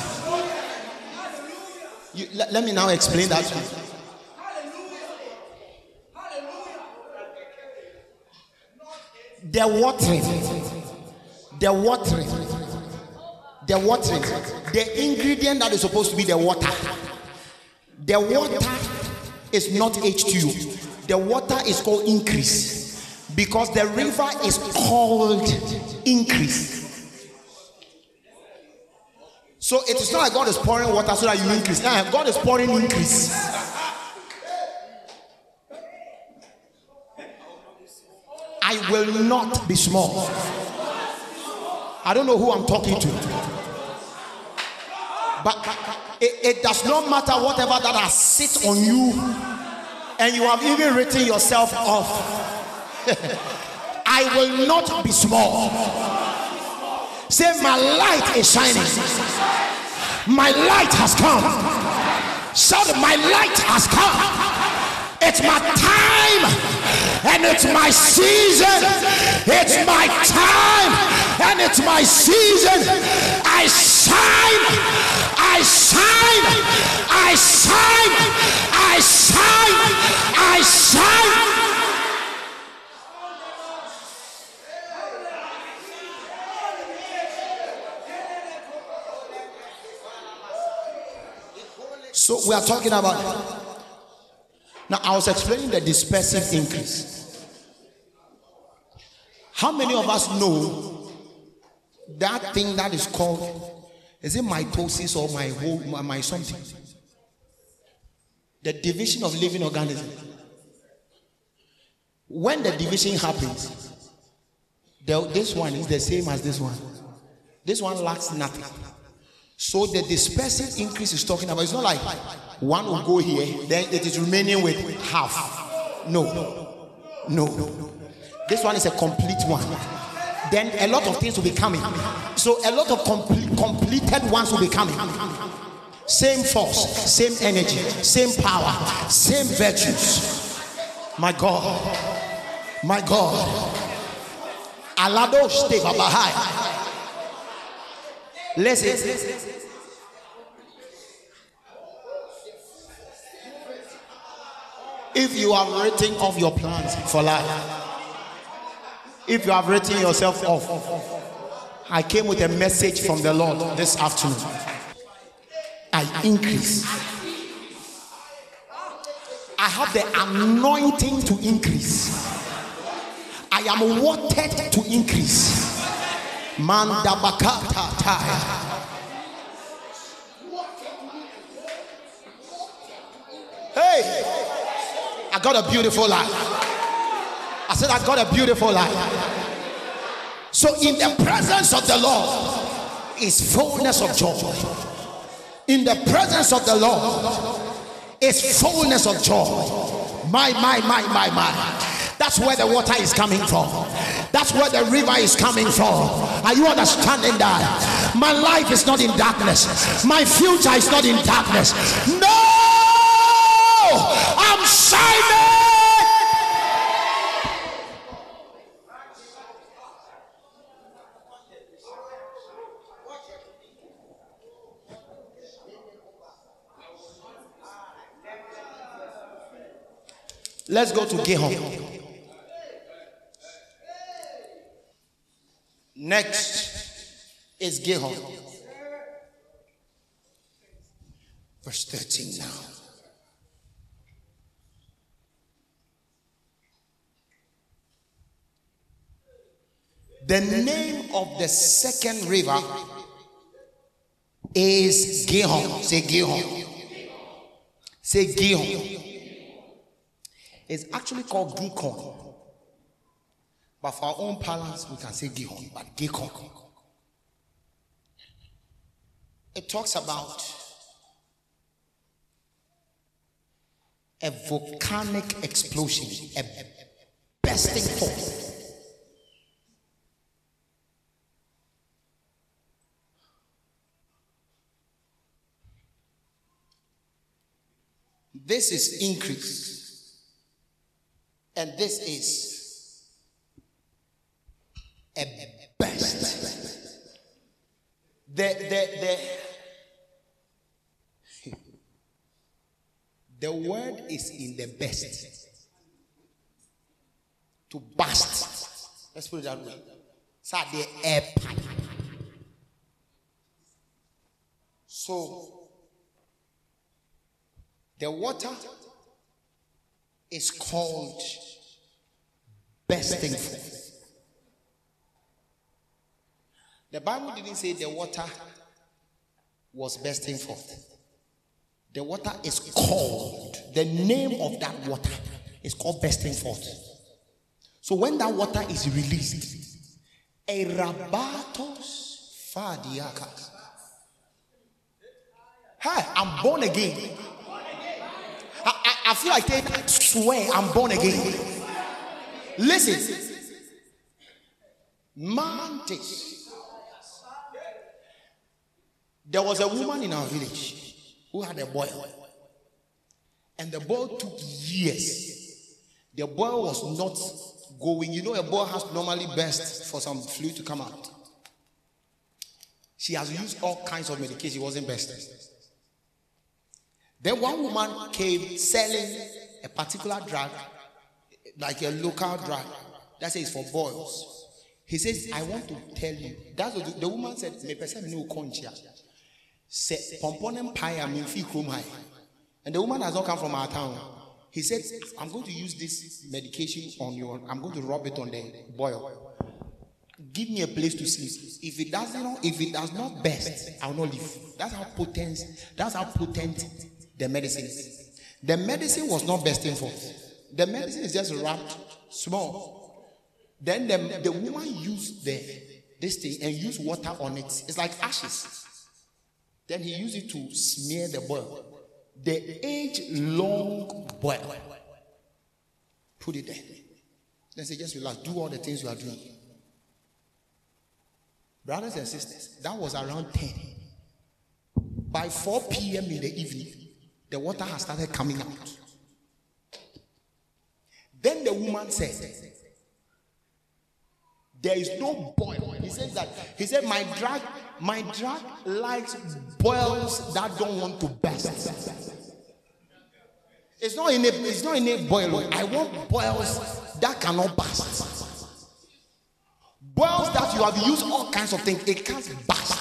Let me now explain that. The watering. The ingredient that is supposed to be the water. The water is not H2O. The water is called increase because the river is called increase. So it is not like God is pouring water so that you increase. Now God is pouring increase. I will not be small. I don't know who I'm talking to, but it does not matter whatever that has sit on you and you have even written yourself off. I will not be small. Say, my light is shining. My light has come. Shout, my light has come. It's my time and it's my season. It's my time and it's my season. I shine. I shine, I shine, I shine, I shine. So we are talking about, now I was explaining the dispersive increase. How many of us know that thing that is called, is it mitosis or my whole, my something? The division of living organism. When the division happens, this one is the same as this one. This one lacks nothing. So the dispersive increase is talking about. It's not like one will go here, then it is remaining with half. No. This one is a complete one. Then a lot of things will be coming. So a lot of completed ones will be coming. Same force, same energy, same power, same virtues. My God. My God. Aladosh te babahai. Listen. If you are writing off your plans for life, if you have written yourself off, I came with a message from the Lord this afternoon. I increase. I have the anointing to increase. I am wanted to increase. Mandabakata. Hey, I got a beautiful life. I said, I got a beautiful life. So in the presence of the Lord is fullness of joy. In the presence of the Lord is fullness of joy. My. That's where the water is coming from. That's where the river is coming from. Are you understanding that? My life is not in darkness. My future is not in darkness. No! I'm shining! Let's go to Gihon. Next, is Gihon. Verse 13 now. The name of the second river is Gihon. Say Gihon. Say Gihon. It's actually called Gihon. But for our own parlance, we can say Gihon, but Gihon. It talks about a volcanic explosion, a bursting forth. This is increase, and this is a best. The word is in the best. To bust. Let's put it that way. So the water is called bursting forth. The Bible didn't say the water was bursting forth. The water is called, the name of that water is called bursting forth. So when that water is released, erabatos fadiakas. Hey, I'm born again. I feel like they swear I'm born again. Listen. Mantis. There was a woman in our village who had a boil. And the boil took years. The boil was not going. You know, a boil has normally burst for some fluid to come out. She has used all kinds of medication. It wasn't bursting. Then one woman came selling a particular drug, like a local drug. That says for boils. He says, I want to tell you. That's what the woman said. And the woman has not come from our town. He said, I'm going to use this medication on your, I'm going to rub it on the boil. Give me a place to sleep. If it does not burst, I'll not leave. That's how potent the medicine is. The medicine was not bursting forth. The medicine is just wrapped small. Then the woman used this thing and used water on it. It's like ashes. Then he used it to smear the boil. The age-long boil. Put it there. Then say, just relax. Do all the things you are doing. Brothers and sisters, that was around 10. By 4 p.m. in the evening, the water has started coming out. Then the woman said, there is no boil. He says that. He said, my drug likes boils that don't want to burst. It's not in a boil. I want boils that cannot burst. Boils that you have used all kinds of things, it can't burst.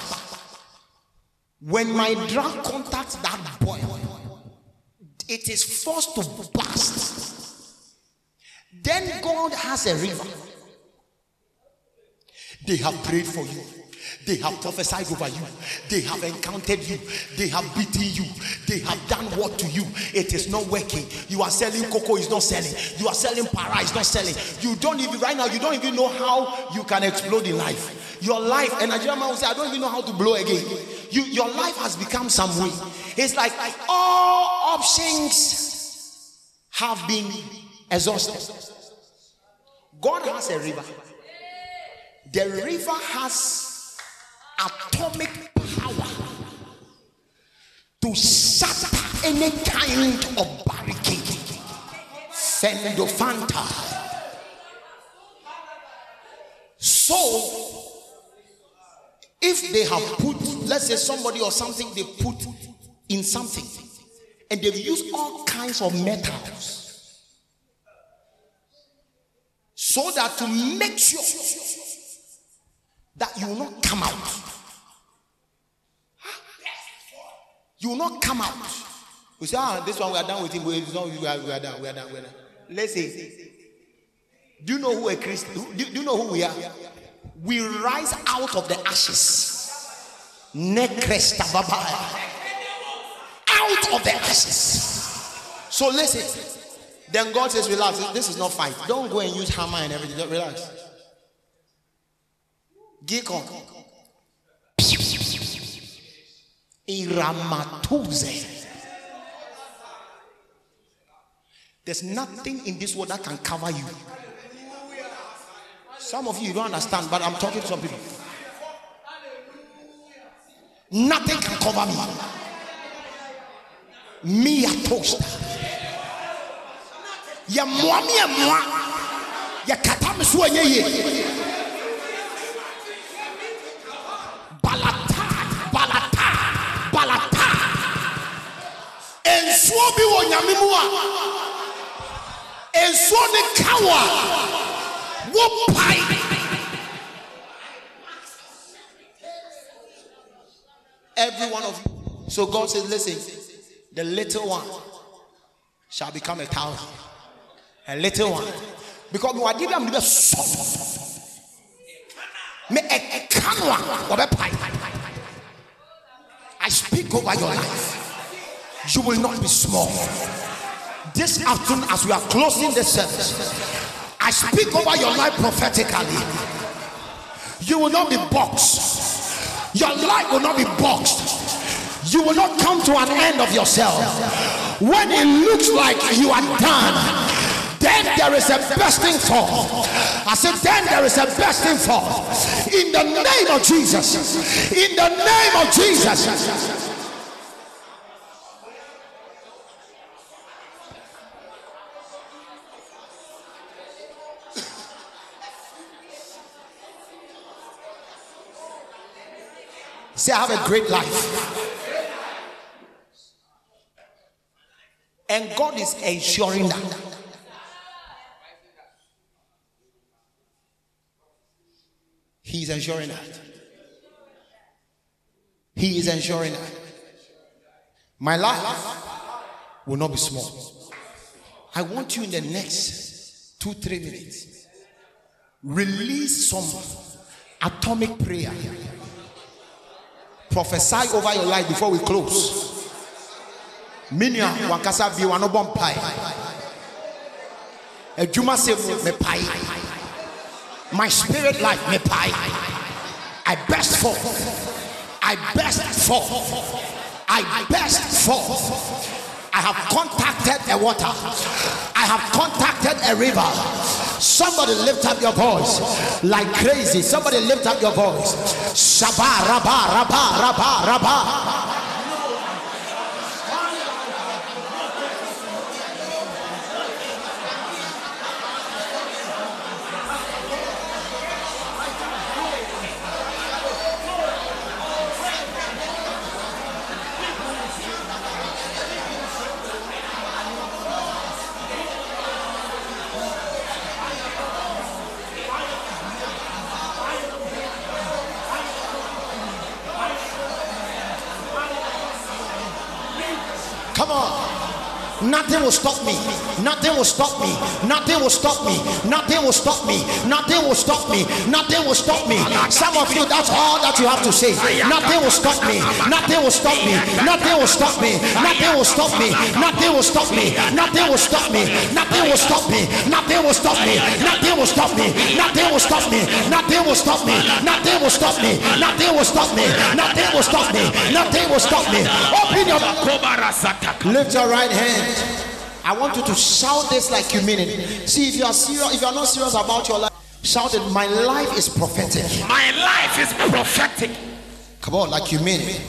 When my drug contacts that boil, it is forced to burst. Then God has a river. They have prayed for you. They have prophesied over you. They have encountered you. They have beaten you. They have done what to you. It is not working. You are selling cocoa, it's not selling. You are selling para, it's not selling. You don't even know how you can explode in life. Your life, and Nigerian man will say, I don't even know how to blow again. Your life has become some way. It's like all options have been exhausted. God has a river. The river has atomic power to shatter any kind of barricade. Fendofanta. So, if they have put, let's say somebody or something, they put in something, and they've used all kinds of metals, so that to make sure that you will not come out. You will not come out. We say, ah, this one we are done with him. We are done. Let's say, do you know who a Christian? Do you know who we are? We rise out of the ashes. Out of the ashes. So listen. Then God says, relax. This is not fight. Don't go and use hammer and everything. Just relax. Geek on. Iramatuze. There's nothing in this world that can cover you. Some of you don't understand, but I'm talking to some people. Nothing can cover me. Me a toaster. Ya mwami ya mwa ya katame suwa nyeye balata ensuo biwo nyamimua ensuo ni kawa wopai every one of you. So God says, listen, the little one shall become a thousand. A little one, because we are giving them the best. I speak over your life. You will not be small. This afternoon, as we are closing the service, I speak over your life prophetically. You will not be boxed. Your life will not be boxed. You will not come to an end of yourself. When it looks like you are done, then there is a bursting forth. I said, then there is a bursting forth. In the name of Jesus. In the name of Jesus. Say, I have a great life. And God is ensuring that. He's ensuring that. He is ensuring that. My life will not be small. I want you in the next 2-3 minutes, release some atomic prayer. Prophesy over your life before we close. Minya wakasa biwano bompai. Ejuma se mepai. My spirit life, I burst forth. I burst forth. I burst forth. I have contacted a water. I have contacted a river. Somebody lift up your voice like crazy. Somebody lift up your voice. Shabba, rabba, rabba, rabba, rabba. Nothing will stop me. Nothing will stop me. Nothing will stop me. Nothing will stop me. Nothing will stop me. Nothing will stop me. Some of you, that's all that you have to say. Nothing will stop me. Nothing will stop me. Nothing will stop me. Nothing will stop me. Nothing will stop me. Nothing will stop me. Nothing will stop me. Nothing will stop me. Nothing will stop me. Nothing will stop me. Nothing will stop me. Nothing will stop me. Nothing will stop me. Nothing will stop me. Nothing will stop me. Open your mouth. Lift your right hand. I want you to shout this like you mean it. See, if you are serious, if you are not serious about your life, shout it. My life is prophetic. My life is prophetic. Come on, like you mean it.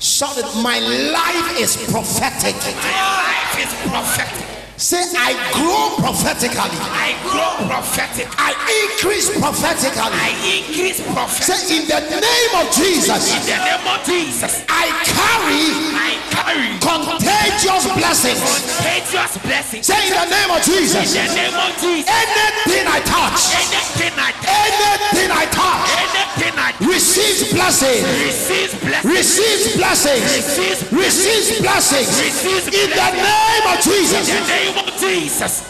Shout it. My life is prophetic. My life is prophetic. Say, I grow prophetically. I grow prophetic. I increase prophetically. I increase prophetically. Say, in the name of Jesus. In the name of Jesus. I carry contagious blessings. Contagious blessings. Say, in the name of Jesus. In the name of Jesus. Anything I touch. Anything I touch. Anything I touch. Anything I Receive blessings. Receive blessings. Receive blessings. In the name of Jesus. In the name of Jesus.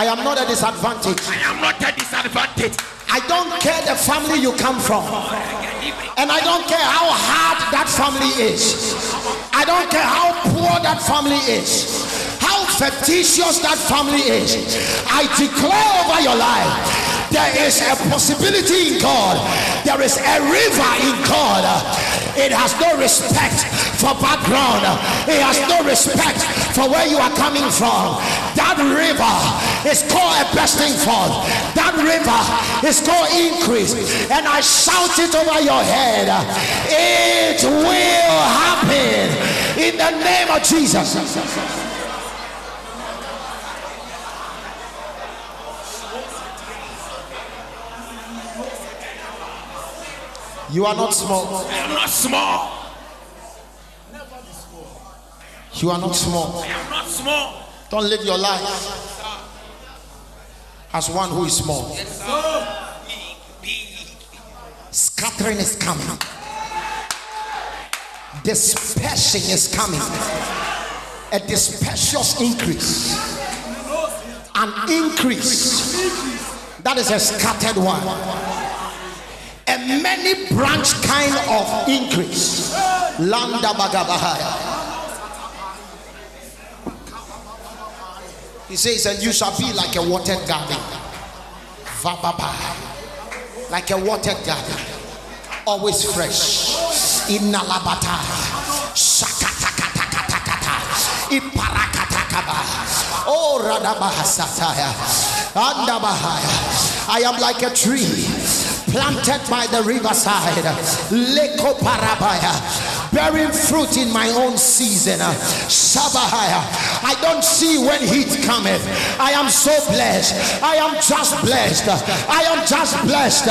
I am not at disadvantage. I am not at disadvantage. I don't care the family you come from, and I don't care how hard that family is. I don't care how poor that family is, how fictitious that family is. I declare over your life, there is a possibility in God. There is a river in God. It has no respect for background. It has no respect for where you are coming from. That river is called a bursting forth. That river is called increase. And I shout it over your head. It will happen in the name of Jesus. You are not small. I am not small. You are not small. I am not small. Don't live your life as one who is small. Scattering is coming. Dispersion is coming. A dispersious increase. An increase. That is a scattered one. A many branch kind of increase. Landa Bagabahaya. He says, and you shall be like a watered garden. Vababa. Like a watered garden. Always fresh. Inalabata. Shakatakatakata. Iparakatakaba. Oh Radabahasataya. Andabahaya. I am like a tree planted by the riverside, Leko Parabaya, bearing fruit in my own season. Sabahaya. I don't see when heat cometh. I am so blessed. I am just blessed. I am just blessed.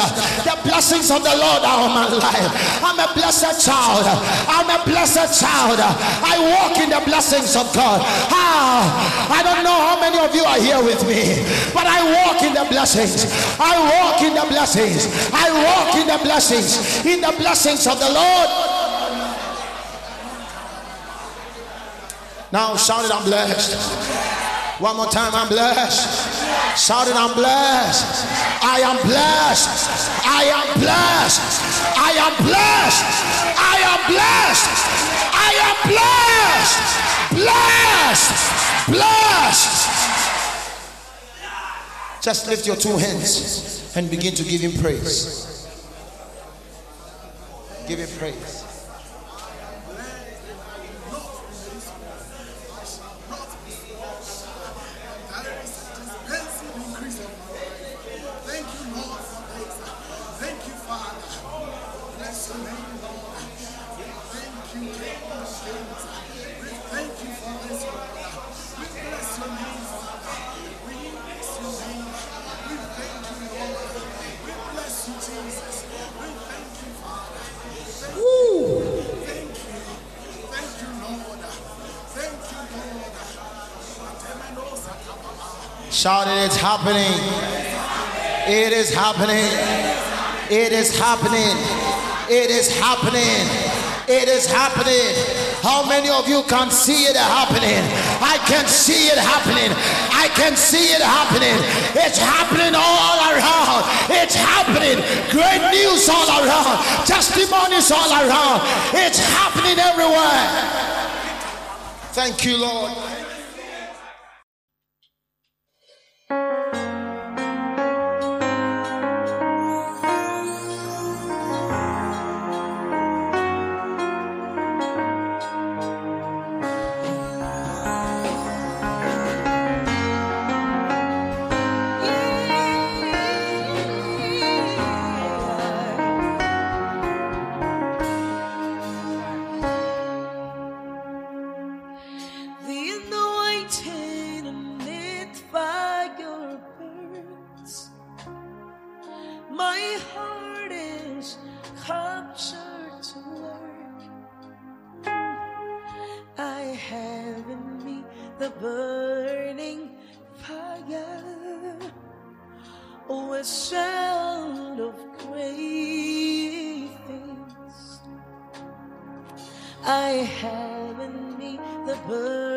The blessings of the Lord are on my life. I'm a blessed child. I'm a blessed child. I walk in the blessings of God. I don't know how many of you are here with me, but I walk in the blessings. I walk in the blessings. I walk in the blessings. In the blessings of the Lord. Now shout it, I'm blessed. One more time, I'm blessed. Shout it, I'm blessed. I am blessed. I am blessed. I am blessed. I am blessed. I am blessed. Blessed. Blessed. Just lift your two hands and begin to give him praise. Give him praise. Thank you, Lord. Thank you, Father. Bless your name, Lord. Thank you, King of Kings. We thank you for this, Father. We bless your name, Father. We bless your name. Jesus, we thank you, Father. Thank you. Thank you. Thank you, Lord. Thank you, Lord. Shout it, it's happening. It is happening. It is happening. It is happening. It is happening. How many of you can see it happening? I can see it happening. I can see it happening. It's happening all around. It's happening. Great news all around. Testimonies all around. It's happening everywhere. Thank you, Lord. You know the burning fire. Oh, a sound of great things I have in me, the burning